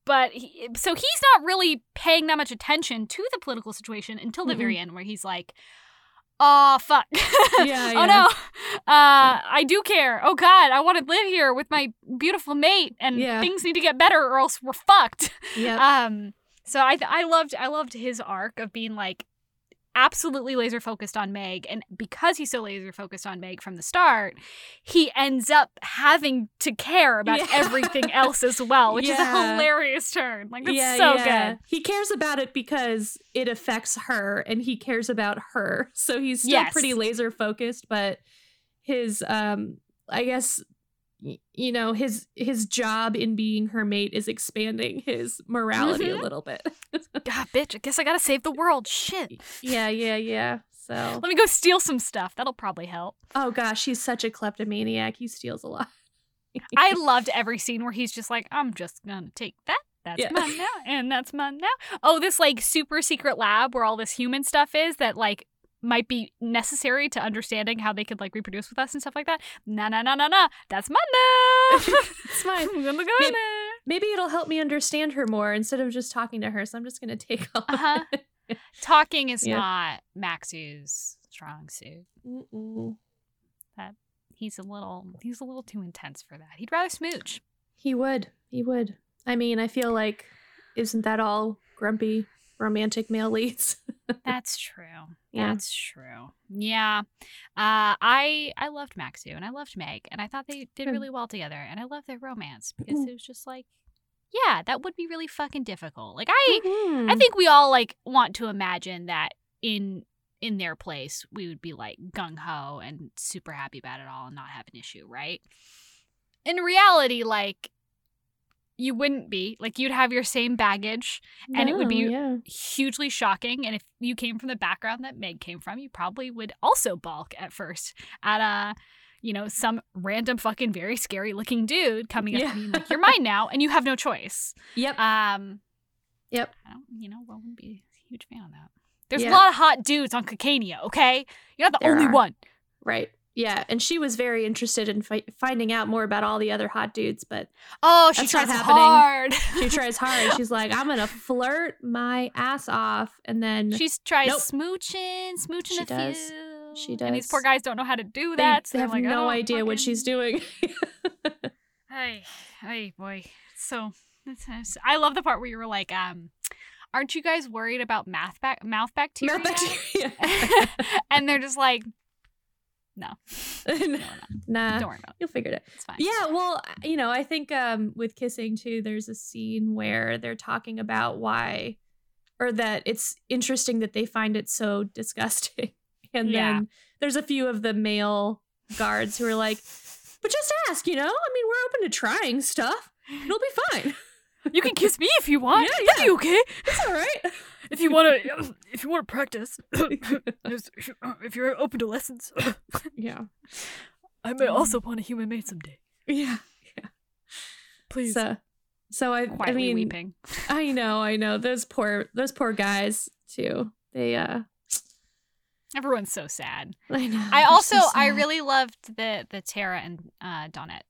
But so he's not really paying that much attention to the political situation until the very end, where he's like, oh, fuck. Oh, no. I do care. Oh, God. I want to live here with my beautiful mate, and things need to get better or else we're fucked. Yeah. So I loved his arc of being like absolutely laser focused on Meg. And because he's so laser focused on Meg from the start, he ends up having to care about everything else as well, which is a hilarious turn. Like, that's good. He cares about it because it affects her, and he cares about her. So he's still pretty laser focused, but his, I guess, you know, his job in being her mate is expanding his morality a little bit. God, bitch, I guess I gotta save the world. Shit. Yeah. So let me go steal some stuff. That'll probably help. Oh, gosh, he's such a kleptomaniac. He steals a lot. I loved every scene where he's just like, I'm just gonna take that. That's mine now. And that's mine now. Oh, this, like, super secret lab where all this human stuff is that, like, might be necessary to understanding how they could, like, reproduce with us and stuff like that. Nah. That's mine now. It's mine. I'm gonna go in there. Maybe it'll help me understand her more instead of just talking to her. So I'm just gonna take all of it. Talking is not Maxu's strong suit. Mm-mm. That he's a little too intense for that. He'd rather smooch. He would. I mean, I feel like, isn't that all grumpy romantic male leads? That's true. Yeah. That's true. Yeah. I loved Maxu, and I loved Meg, and I thought they did really well together, and I loved their romance because it was just like, yeah, that would be really fucking difficult. Like, I think we all, like, want to imagine that in their place we would be, like, gung-ho and super happy about it all and not have an issue, right? In reality, like, you wouldn't be. Like, you'd have your same baggage, and it would be hugely shocking. And if you came from the background that Meg came from, you probably would also balk at first at some random fucking very scary looking dude coming up and being like, you're mine now, and you have no choice. Yep. Yep. I wouldn't be a huge fan of that. There's a lot of hot dudes on Klikania, okay? You're not the only one. Right. Yeah, and she was very interested in finding out more about all the other hot dudes, but she tries hard. She tries hard. She's like, I'm going to flirt my ass off, and then she tries smooching a few. She does. And these poor guys don't know how to do that. They have no idea what she's doing. Hey, boy. So I love the part where you were like, aren't you guys worried about mouth bacteria? And they're just like, no. Nah. Don't worry about it. You'll figure it out. It's fine. Yeah, well, I think with kissing too, there's a scene where they're talking about why, or that it's interesting that they find it so disgusting. And then there's a few of the male guards who are like, but just ask, I mean, we're open to trying stuff. It'll be fine. You can kiss me if you want. Yeah. That'd be okay. It's all right. If you want to practice, if you're open to lessons, I may also want a human mate someday. Yeah. Please. So quietly weeping. I know. Those poor guys too. They everyone's so sad. I know. I really loved the Tara and Donette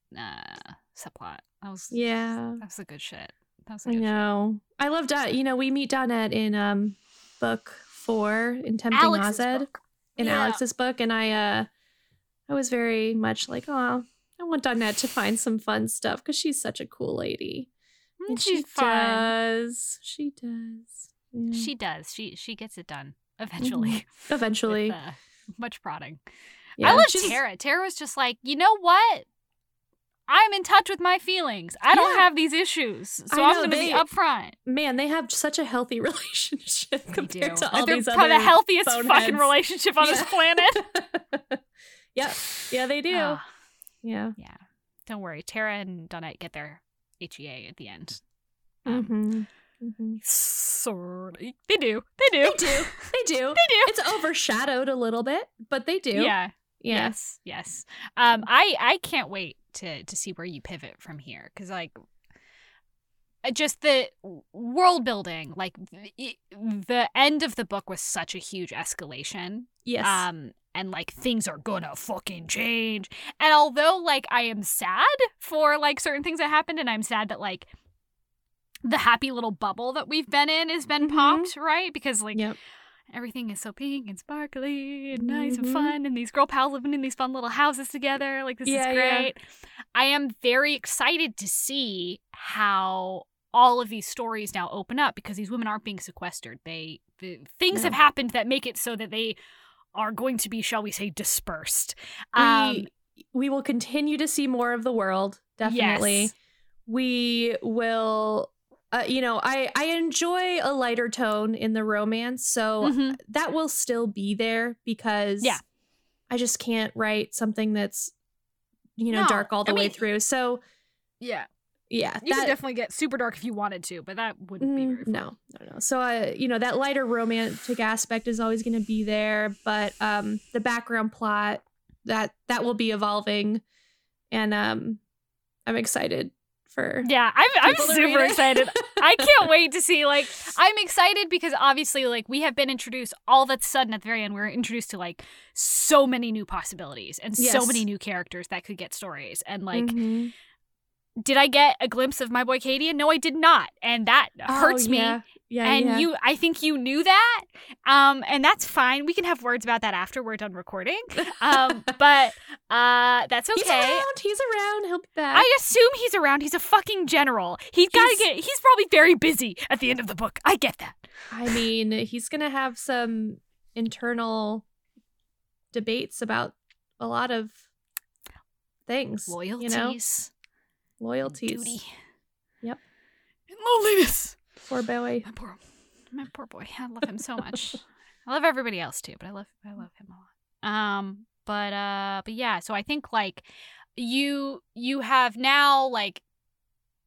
subplot. That was the good shit. I love Donette. We meet Donette in book 4 in Tempting Azed, in Alex's book, and I was very much like, oh, I want Donette to find some fun stuff because she's such a cool lady. And she's fun. She does. Yeah. She does. She gets it done eventually. Mm-hmm. Eventually, with, much prodding. Yeah, I love Tara. Tara was just like, you know what? I'm in touch with my feelings. I don't have these issues, so I'm going to be upfront. Man, they have such a healthy relationship compared to all these other boneheads. They're the healthiest fucking relationship on this planet. Yep. Yeah, they do. Yeah. Don't worry. Tara and Donette get their HEA at the end. Mm-hmm. Sort of. They do. It's overshadowed a little bit, but they do. Yeah. Yes. I can't wait to see where you pivot from here. Because, like, just the world building, like, the end of the book was such a huge escalation. Yes. And, like, things are gonna fucking change. And although, like, I am sad for, like, certain things that happened, and I'm sad that, like, the happy little bubble that we've been in has been popped, right? Because, like, everything is so pink and sparkly and nice and fun, and these girl pals living in these fun little houses together. Like, this is great. Yeah. I am very excited to see how all of these stories now open up, because these women aren't being sequestered. Things have happened that make it so that they are going to be, shall we say, dispersed. We will continue to see more of the world, definitely. Yes. We will... I enjoy a lighter tone in the romance, so that will still be there, because I just can't write something that's, dark all the way through. So yeah, you could definitely get super dark if you wanted to, but that wouldn't be very fun. No. So that lighter romantic aspect is always going to be there, but the background plot that will be evolving, and I'm excited. I'm super excited. I can't wait to see, like, I'm excited because obviously, like, we have been introduced all that sudden at the very end. We're introduced to, like, so many new possibilities and so many new characters that could get stories. And, like, did I get a glimpse of my boy Kadian? No, I did not. And that hurts me. Yeah, and I think you knew that. And that's fine. We can have words about that after we're done recording. But that's okay. He's around. He'll be back. I assume he's around. He's a fucking general. He's probably very busy at the end of the book. I get that. I mean, he's going to have some internal debates about a lot of things. Loyalties. Duty. Yep. And loneliness. Poor boy. My poor boy. I love him so much. I love everybody else too, but I love him a lot. But yeah, so I think, like, you have now, like,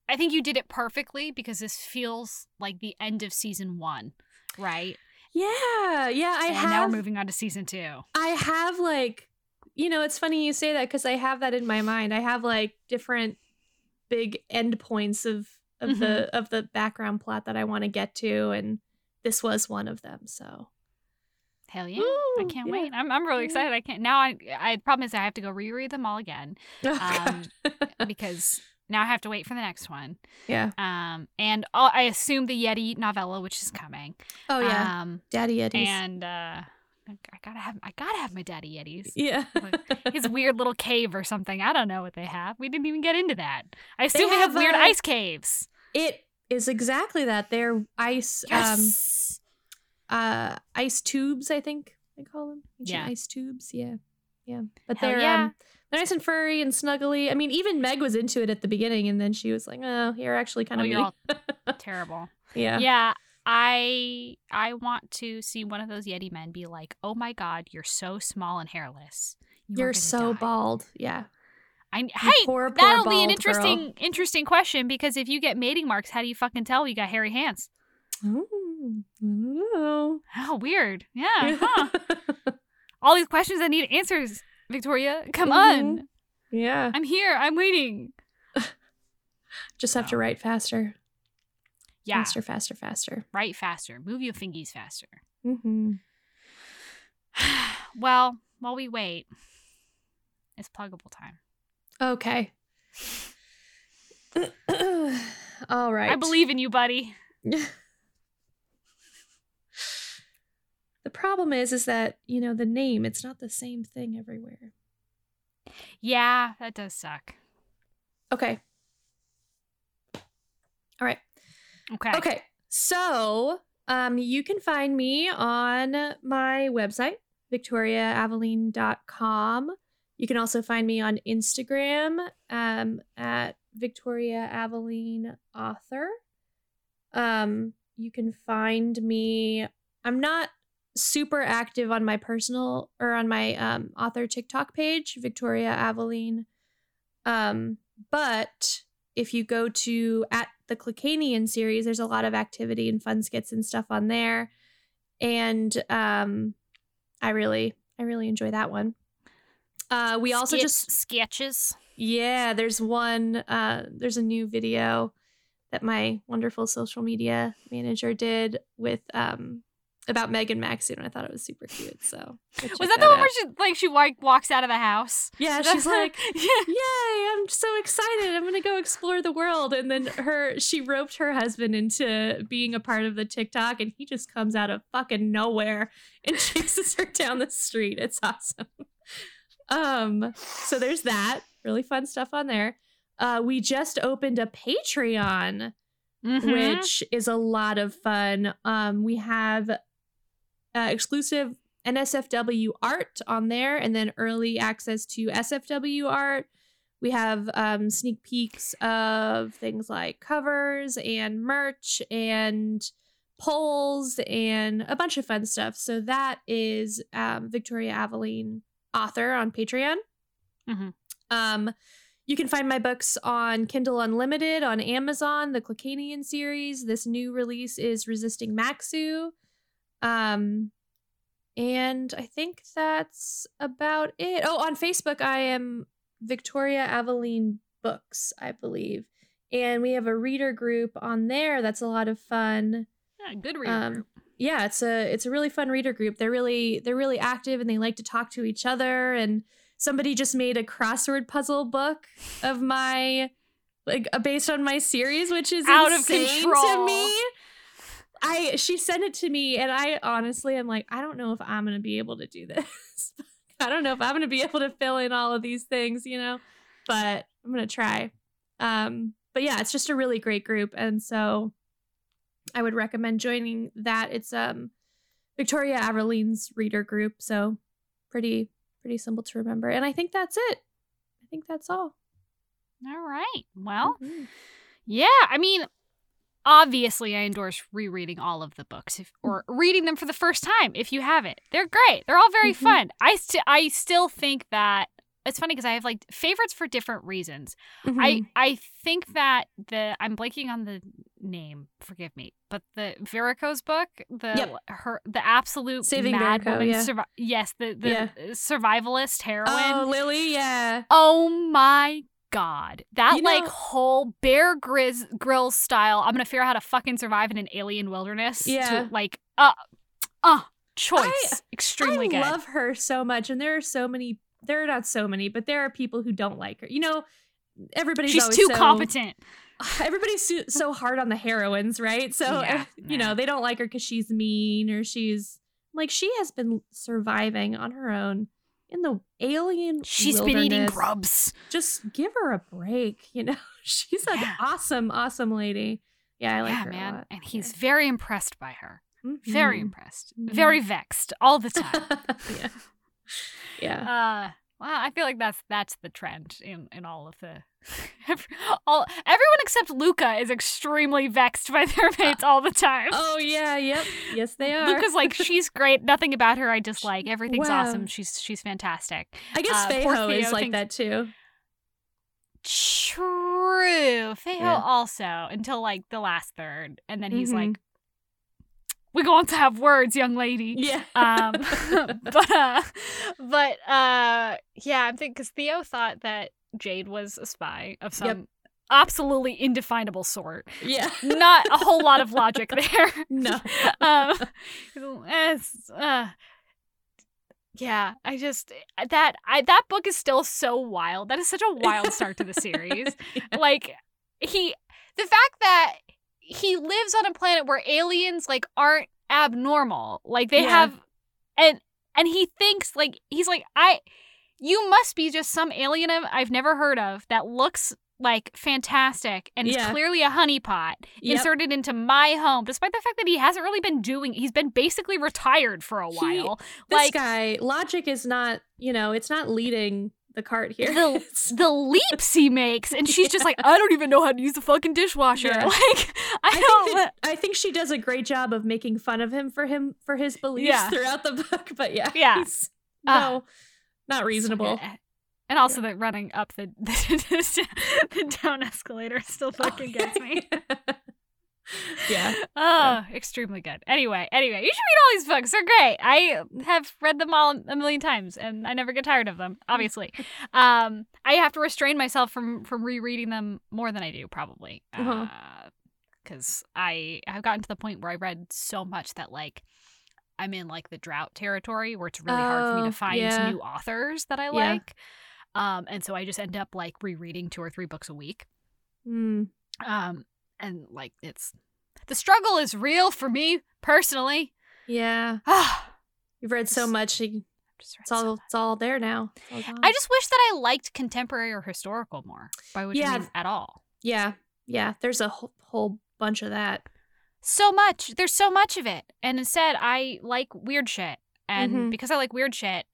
I think you did it perfectly, because this feels like the end of season 1, right? Yeah. Now we're moving on to season 2. I have, like, it's funny you say that, because I have that in my mind. I have, like, different big endpoints of the background plot that I want to get to, and this was one of them. So hell yeah. Ooh, I can't wait. I'm really excited. I can't now. I problem is I have to go reread them all again. Because now I have to wait for the next one. Yeah. And I assume the Yeti novella, which is coming. Oh yeah. Daddy Yetis. And I gotta have my Daddy Yetis. Yeah. His weird little cave or something. I don't know what they have. We didn't even get into that. I assume they have weird ice caves. It is exactly that. They're ice ice tubes, I think they call them. Ancient ice tubes. Yeah. But they're nice and furry and snuggly. I mean, even Meg was into it at the beginning, and then she was like, "Oh, you're actually kind of mean." You're all terrible. Yeah. Yeah. I want to see one of those Yeti men be like, "Oh my God, you're so small and hairless. You're so bald." Yeah. Hey, that'll be an interesting question, because if you get mating marks, how do you fucking tell you got hairy hands? Ooh. How weird. Yeah. Huh. All these questions that need answers, Victoria. Come on. Yeah. I'm here. I'm waiting. Just have to write faster. Yeah. Faster. Write faster. Move your fingies faster. Well, while we wait, it's pluggable time. Okay. All right. I believe in you, buddy. The problem is that, the name, it's not the same thing everywhere. Yeah, that does suck. Okay. All right. Okay. So, you can find me on my website, victoriaaveline.com. You can also find me on Instagram at Victoria Aveline Author. You can find me. I'm not super active on my personal or on my author TikTok page, Victoria Aveline. But if you go to at the Klikanian series, there's a lot of activity and fun skits and stuff on there. And I really enjoy that one. We also just sketches. Yeah, there's one. There's a new video that my wonderful social media manager did with about Megan Maxu, and I thought it was super cute. So was that the one where she walks out of the house? Yeah, she's like, "Yay! I'm so excited! I'm gonna go explore the world." And then she roped her husband into being a part of the TikTok, and he just comes out of fucking nowhere and chases her down the street. It's awesome. So there's that. Really fun stuff on there. We just opened a Patreon, which is a lot of fun. We have exclusive NSFW art on there, and then early access to SFW art. We have sneak peeks of things like covers and merch and polls and a bunch of fun stuff. So that is Victoria Aveline, author, on Patreon. You can find my books on Kindle Unlimited, on Amazon, the Klikanian series. This new release is Resisting Maxu. And I think that's about it. Oh, on Facebook, I am Victoria Aveline Books, I believe. And we have a reader group on there. That's a lot of fun. Yeah, good reader group. Yeah, it's a really fun reader group. They're really active, and they like to talk to each other. And somebody just made a crossword puzzle book of my, based on my series, which is out of control to me. She sent it to me, and I honestly am like, I don't know if I'm going to be able to do this. I don't know if I'm going to be able to fill in all of these things, but I'm going to try. But yeah, it's just a really great group. And so I would recommend joining that. It's Victoria Aveline's reader group. So pretty simple to remember. And I think that's it. I think that's all. All right. Well, yeah, I mean, obviously, I endorse rereading all of the books or reading them for the first time if you haven't. They're great. They're all very fun. I still think that it's funny because I have favorites for different reasons. I think that I'm blanking on the name. Forgive me, but the Verico's book, the absolute Saving mad Verico, woman. Yeah. Yes, the survivalist heroine. Oh, Lily. Yeah. Oh my God, that whole Bear Grylls style. I'm gonna figure out how to fucking survive in an alien wilderness. Yeah, to, choice. Extremely good. I love her so much, and there are there are people who don't like her. Everybody's she's too competent. Everybody's so hard on the heroines, right? So they don't like her because she's mean, or she's she has been surviving on her own in the alien wilderness. She's been eating grubs. Just give her a break, She's an awesome lady. Yeah, I like her man. A lot. And he's very impressed by her. Mm-hmm. Very impressed. Mm-hmm. Very vexed all the time. Yeah. Yeah. Wow, I feel like that's the trend in all of the everyone except Luca is extremely vexed by their mates all the time. Oh yeah, yep. Yes, they are. Luca's like, she's great, nothing about her I dislike. Everything's awesome. She's fantastic. I guess Feiho is like that too. True. Feiho also until the last third, and then he's like, we're going to have words, young lady. Yeah. I'm thinking because Theo thought that Jade was a spy of some absolutely indefinable sort. Yeah. Not a whole lot of logic there. No. That book is still so wild. That is such a wild start to the series. The fact that he lives on a planet where aliens aren't abnormal. They have, and he thinks he's you must be just some alien I've never heard of that looks fantastic and is clearly a honeypot inserted into my home, despite the fact that he hasn't really been doing. He's been basically retired for a while. This guy, logic is not, it's not leading the cart here. The leaps he makes, and she's just I don't even know how to use the fucking dishwasher. Yeah. I think she does a great job of making fun of him for his beliefs throughout the book. But he's not reasonable. And also that running up the down escalator still fucking gets me. Yeah. Oh, yeah. Extremely good. Anyway, you should read all these books. They're great. I have read them all a million times, and I never get tired of them, obviously. I have to restrain myself from rereading them more than I do, probably. Because I've gotten to the point where I read so much that, like, I'm in, like, the drought territory where it's really hard for me to find new authors that I like. And so I just end up, like, rereading 2 or 3 books a week. And, like, it's... The struggle is real for me, personally. Yeah. You've read so much. It's all there now. I just wish that I liked contemporary or historical more, by which I mean at all. Yeah. Yeah. There's a whole bunch of that. So much. There's so much of it. And instead, I like weird shit. And because I like weird shit,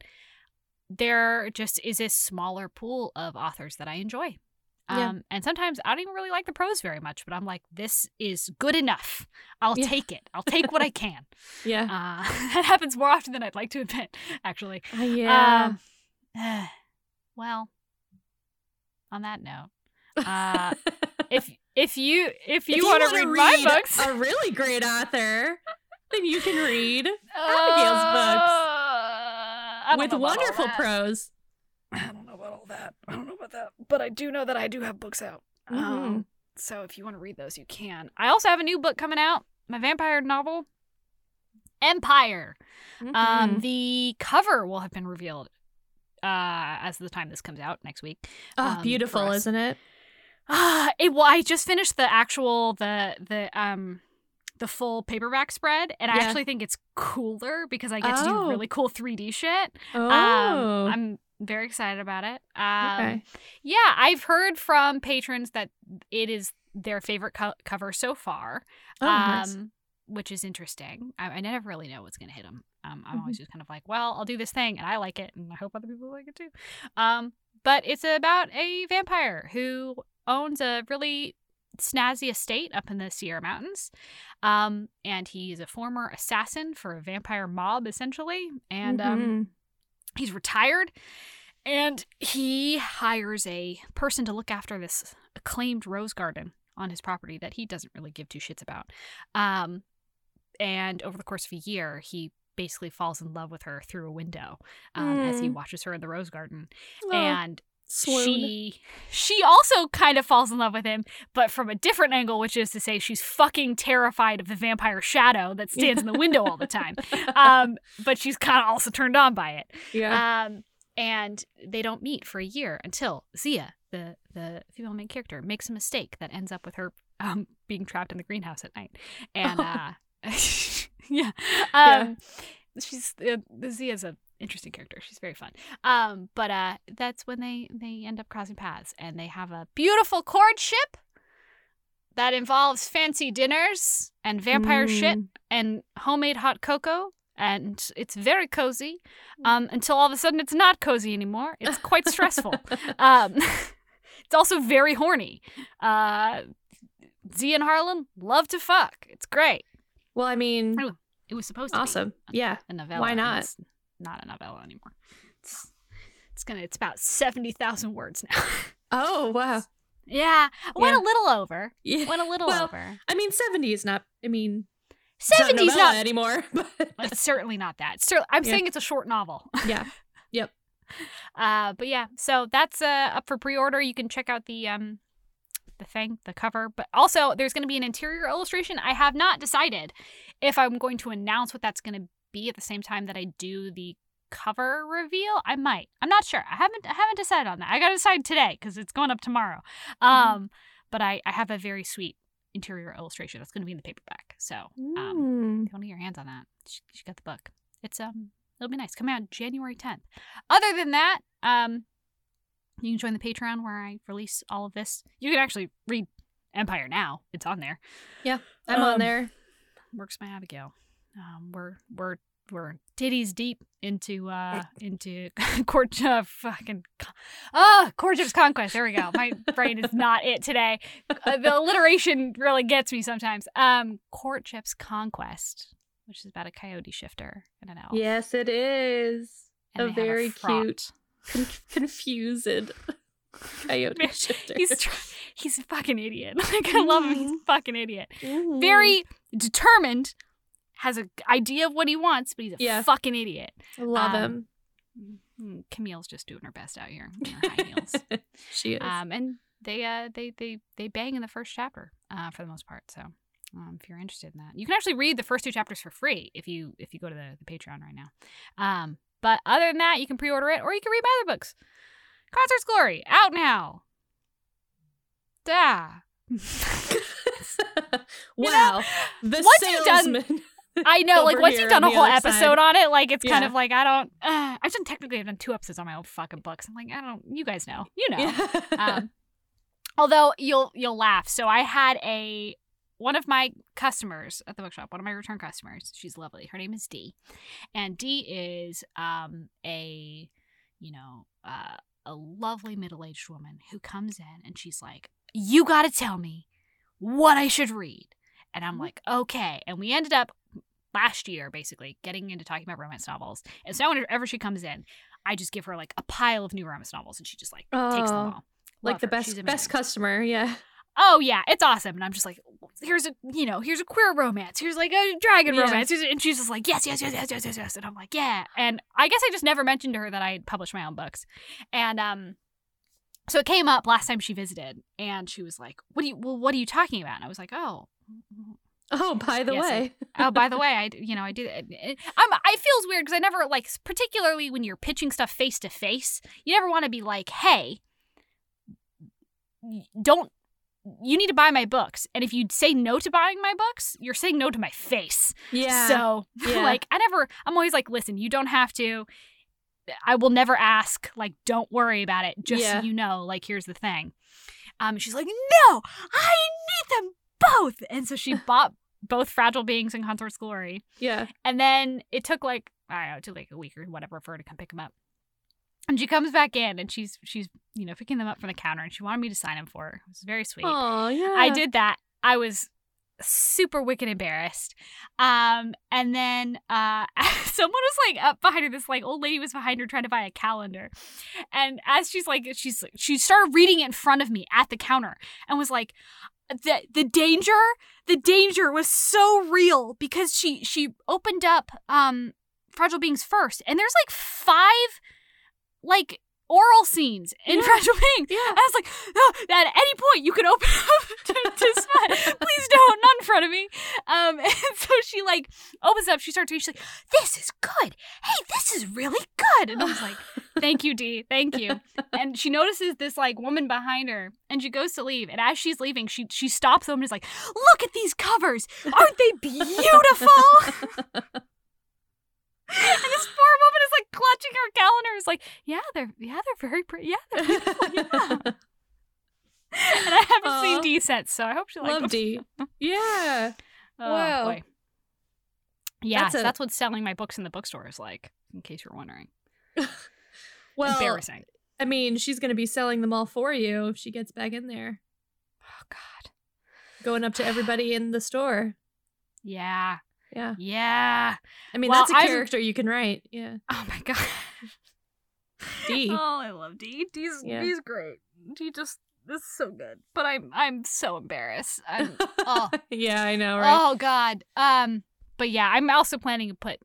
there just is a smaller pool of authors that I enjoy. And sometimes I don't even really like the prose very much, but I'm like, this is good enough. I'll take it. I'll take what I can. That happens more often than I'd like to admit, actually. Well, on that note, if you want to read my books, a really great author, then you can read Abigail's books with wonderful prose. I don't know about that, but I do know that I do have books out. So if you want to read those, you can. I also have a new book coming out, my vampire novel, Empire. The cover will have been revealed as the time this comes out next week. Beautiful, isn't it? I just finished the actual the full paperback spread, and I actually think it's cooler because I get to do really cool 3D shit. I'm very excited about it. I've heard from patrons that it is their favorite cover so far, nice. Which is interesting. I never really know what's going to hit them. I'm always just kind of like, well, I'll do this thing, and I like it, and I hope other people like it too. But it's about a vampire who owns a really snazzy estate up in the Sierra Mountains, and he's a former assassin for a vampire mob, essentially, and... he's retired, and he hires a person to look after this acclaimed rose garden on his property that he doesn't really give two shits about. And over the course of a year, he basically falls in love with her through a window as he watches her in the rose garden. And she also kind of falls in love with him, but from a different angle, which is to say she's fucking terrified of the vampire shadow that stands in the window all the time. But she's kind of also turned on by it. And they don't meet for a year until Zia, the female main character, makes a mistake that ends up with her being trapped in the greenhouse at night. And she's Zia's a interesting character. She's very fun. But that's when they end up crossing paths, and they have a beautiful courtship that involves fancy dinners and vampire shit and homemade hot cocoa, and it's very cozy until all of a sudden it's not cozy anymore. It's quite stressful. It's also very horny. Z and Harlem love to fuck. It's great. Well, I mean, it was supposed to be a novella. Why not? Not a novella anymore. It's about 70,000 words now. Oh wow! Yeah, went a little over. Yeah. Went a little over. I mean, 70 is not. I mean, 70 is not anymore. But certainly not that. I'm saying it's a short novel. Yeah. Yep. But yeah, so that's up for pre-order. You can check out the thing, the cover, but also there's going to be an interior illustration. I have not decided if I'm going to announce what that's going to be at the same time that I do the cover reveal. I might. I'm not sure. I haven't decided on that. I gotta decide today because it's going up tomorrow. But I have a very sweet interior illustration that's going to be in the paperback. So if you want to get your hands on that, you should get the book. It's it'll be nice. Coming out January 10th. Other than that, you can join the Patreon where I release all of this. You can actually read Empire now. It's on there. Yeah, I'm on there. Works by Abigail. We're titties deep into Courtship's Conquest. There we go. My brain is not it today. The alliteration really gets me sometimes. Courtship's Conquest, which is about a coyote shifter and an owl. Yes, it is. And a very cute, confused coyote Man, shifter. He's a fucking idiot. Like, I love him. He's a fucking idiot. Mm-hmm. Very determined, has an idea of what he wants, but he's a fucking idiot. I love him. Camille's just doing her best out here in her high heels. She is. And they bang in the first chapter for the most part, so if you're interested in that. You can actually read the first two chapters for free if you go to the Patreon right now. But other than that, you can pre-order it, or you can read my other books. Consort's Glory, out now. Da. Wow. The salesman. I know, like, once you've done a whole episode on it, like, it's kind of like, I don't, I've done two episodes on my own fucking books. I'm like, I don't, you guys know. You know. Yeah. Although you'll laugh. So I had one of my customers at the bookshop, one of my return customers, she's lovely. Her name is Dee. And Dee is a lovely middle-aged woman who comes in and she's like, you got to tell me what I should read. And I'm like, okay. And we ended up last year basically getting into talking about romance novels. And so whenever she comes in, I just give her like a pile of new romance novels and she just like takes them all. Love like the her. best customer. Yeah. Oh, yeah. It's awesome. And I'm just like, here's a queer romance. Here's like a dragon romance. And she's just like, yes. And I'm like, yeah. And I guess I just never mentioned to her that I had published my own books. And so it came up last time she visited and she was like, what are you talking about? And I was like, by the way, I do that. It feels weird because I never, like, particularly when you're pitching stuff face to face, you never want to be like, hey, you need to buy my books. And if you say no to buying my books, you're saying no to my face. Yeah. So, like, I'm always like, listen, you don't have to. I will never ask. Like, don't worry about it. Just so you know, like, here's the thing. She's like, no, I need them both. And so she bought both Fragile Beings and Consort's Glory. Yeah. And then it took like, I don't know, a week or whatever for her to come pick them up. And she comes back in and she's picking them up from the counter and she wanted me to sign them for her. It was very sweet. Oh, yeah. I did that. I was super wicked embarrassed. And then someone was like up behind her. This like old lady was behind her trying to buy a calendar. And as she started reading it in front of me at the counter and was like, the danger was so real because she opened up Fragile Beings first. And there's like five like oral scenes in Fragile Beings. Yeah. I was like, oh, at any point you could open up to smut. Please don't, not in front of me. And so she like opens up, she starts reading, she's like, this is good. Hey, this is really good. And I was like, thank you, Dee. Thank you. And she notices this like woman behind her and she goes to leave. And as she's leaving, she stops them and is like, look at these covers. Aren't they beautiful? And this poor woman is like clutching her calendar. It's like, they're very pretty. Yeah, they're beautiful. Yeah. And I haven't seen Dee since, so I hope she likes them. Love Dee. Yeah. Oh, wow. Boy. Yeah, that's what selling my books in the bookstore is like, in case you're wondering. Well, embarrassing. I mean, she's going to be selling them all for you if she gets back in there. Oh, God. Going up to everybody in the store. Yeah. Yeah. Yeah. I mean, that's a character you can write. Yeah. Oh, my God. Dee. Oh, I love Dee. Dee's great. Dee just is so good. But I'm so embarrassed. Yeah, I know, right? Oh, God. But yeah, I'm also planning to put,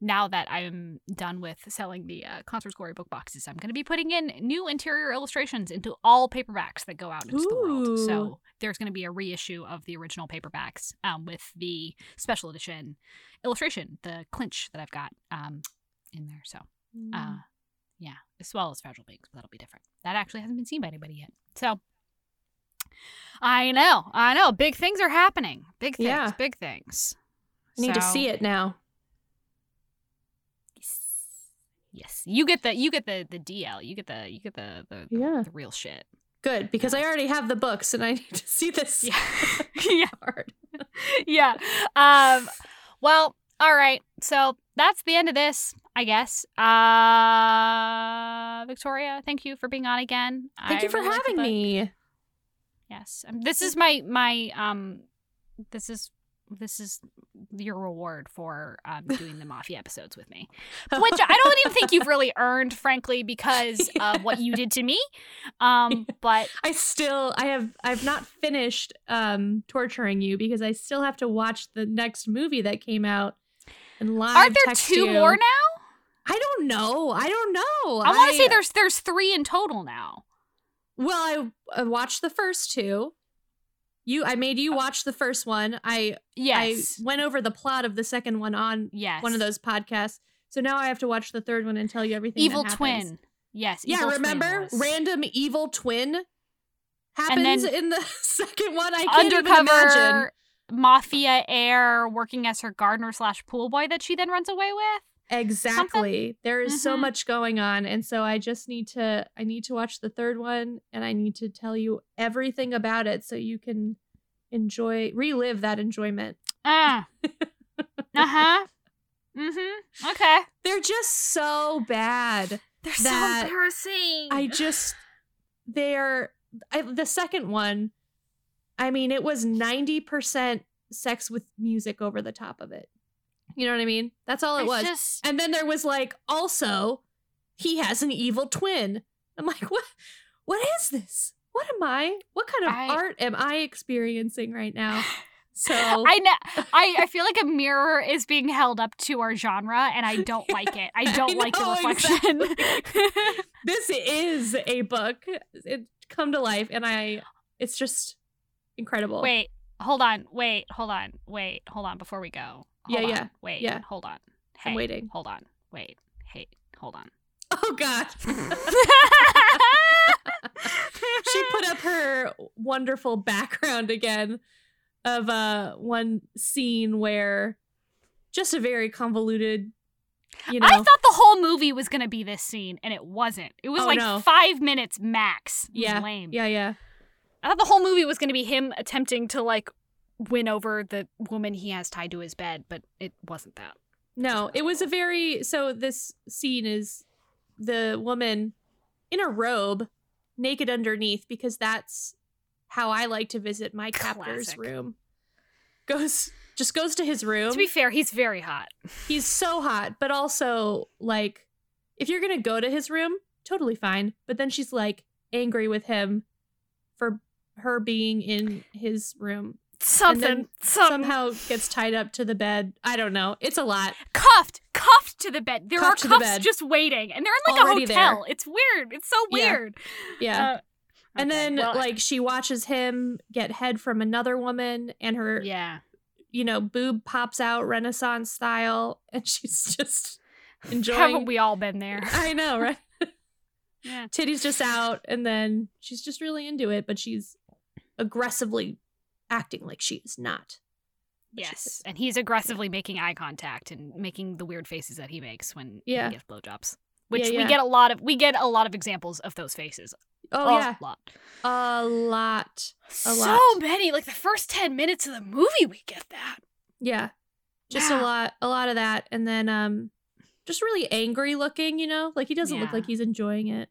now that I'm done with selling the Consort's Glory book boxes, I'm going to be putting in new interior illustrations into all paperbacks that go out into the world. So there's going to be a reissue of the original paperbacks with the special edition illustration, the clinch that I've got in there. So, yeah, as well as Fragile Beings, but that'll be different. That actually hasn't been seen by anybody yet. So I know. Big things are happening. Big things. I need to see it now. Yes, you get the DL, you get the real shit. Good, because I already have the books and I need to see this. Yeah. Yeah. Well, all right. So that's the end of this, I guess. Victoria, thank you for being on again. Thank you for having me. Yes, this is my this is your reward for doing the Mafia episodes with me, which I don't even think you've really earned, frankly, because of what you did to me. But I've not finished torturing you because I still have to watch the next movie that came out. And live aren't there text two you. More now? I don't know. I want to say there's three in total now. Well, I watched the first two. I made you watch the first one. I went over the plot of the second one on one of those podcasts. So now I have to watch the third one and tell you everything. Evil that happens. Twin. Yes. Yeah. Evil remember, twin random evil twin happens in the second one. I can't even imagine. Mafia heir working as her gardener / pool boy that she then runs away with. Exactly. Something? There is so much going on, and so I just need to watch the third one, and I need to tell you everything about it so you can relive that enjoyment. Okay. They're just so bad. They're so embarrassing. The second one, I mean, it was 90% sex with music over the top of it. You know what I mean? That's all it was. And then there was also, he has an evil twin. I'm like, what is this? What am I? What kind of art am I experiencing right now? So I know, I feel like a mirror is being held up to our genre, and I don't like it. I like the reflection. Exactly. This is a book. It come to life, and it's just incredible. Wait, hold on before we go. Hey, I'm waiting. Hold on. Oh, God. She put up her wonderful background again of one scene where just a very convoluted, I thought the whole movie was going to be this scene, and it wasn't. It was 5 minutes max. Yeah. Lame. Yeah. I thought the whole movie was going to be him attempting to, win over the woman he has tied to his bed, but it wasn't that. No, it was so this scene is the woman in a robe, naked underneath, because that's how I like to visit my captor's room. Goes to his room. To be fair, he's very hot. He's so hot, but also, if you're going to go to his room, totally fine. But then she's, angry with him for her being in his room. Somehow gets tied up to the bed. I don't know. It's a lot. Cuffed to the bed. There are cuffs just waiting, and they're in already a hotel. There. It's weird. It's so weird. Yeah. Okay. And then she watches him get head from another woman, and her boob pops out Renaissance style, and she's just enjoying. Haven't we all been there? I know, right? Yeah. Titty's just out, and then she's just really into it, but she's aggressively acting like she is not. Yes, and he's aggressively making eye contact and making the weird faces that he makes when he gives blowjobs, which we get a lot of examples of those faces. Oh, a lot. So many. The first 10 minutes of the movie, we get that. Yeah, just a lot of that, and then just really angry looking. He doesn't look like he's enjoying it.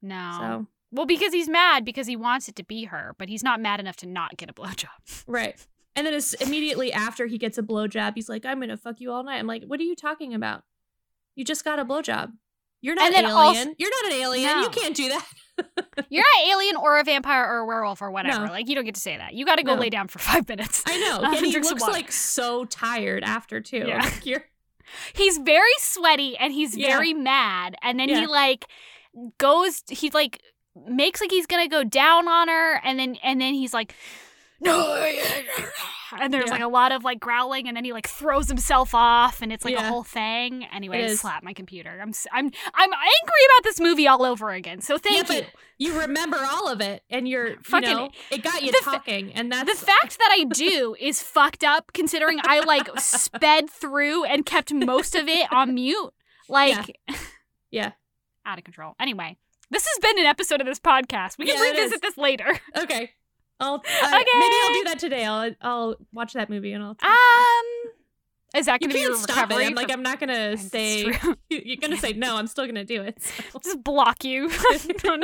No. So. Well, because he's mad because he wants it to be her, but he's not mad enough to not get a blowjob. Right. And then it's immediately after he gets a blowjob, he's like, I'm going to fuck you all night. I'm like, what are you talking about? You just got a blowjob. You're not an alien. You're not an alien. No. You can't do that. You're not an alien or a vampire or a werewolf or whatever. No. You don't get to say that. You got to go lay down for 5 minutes. I know. And he looks so tired after, too. Yeah. He's very sweaty, and he's very mad. And then he makes he's gonna go down on her, and then he's like, no, and there's a lot of growling, and then he throws himself off, and it's a whole thing. Anyway, I slapped my computer. I'm angry about this movie all over again. So thank you. But you remember all of it, and you're fucking. It got you talking, and that's the fact that I do is fucked up. Considering I sped through and kept most of it on mute. Out of control. Anyway. This has been an episode of this podcast. We can revisit this later. Okay. Maybe I'll do that today. I'll watch that movie and I'll talk. Is that going to be a recovery? It. I'm not going to say you're going to say no. I'm still going to do it. So. Just block you on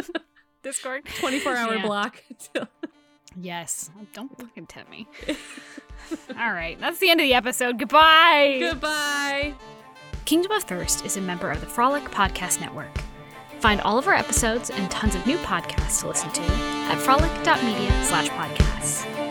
Discord. 24-hour block. Yes. Don't fucking tempt me. All right, that's the end of the episode. Goodbye. Goodbye. Kingdom of Thirst is a member of the Frolic Podcast Network. Find all of our episodes and tons of new podcasts to listen to at frolic.media/podcasts.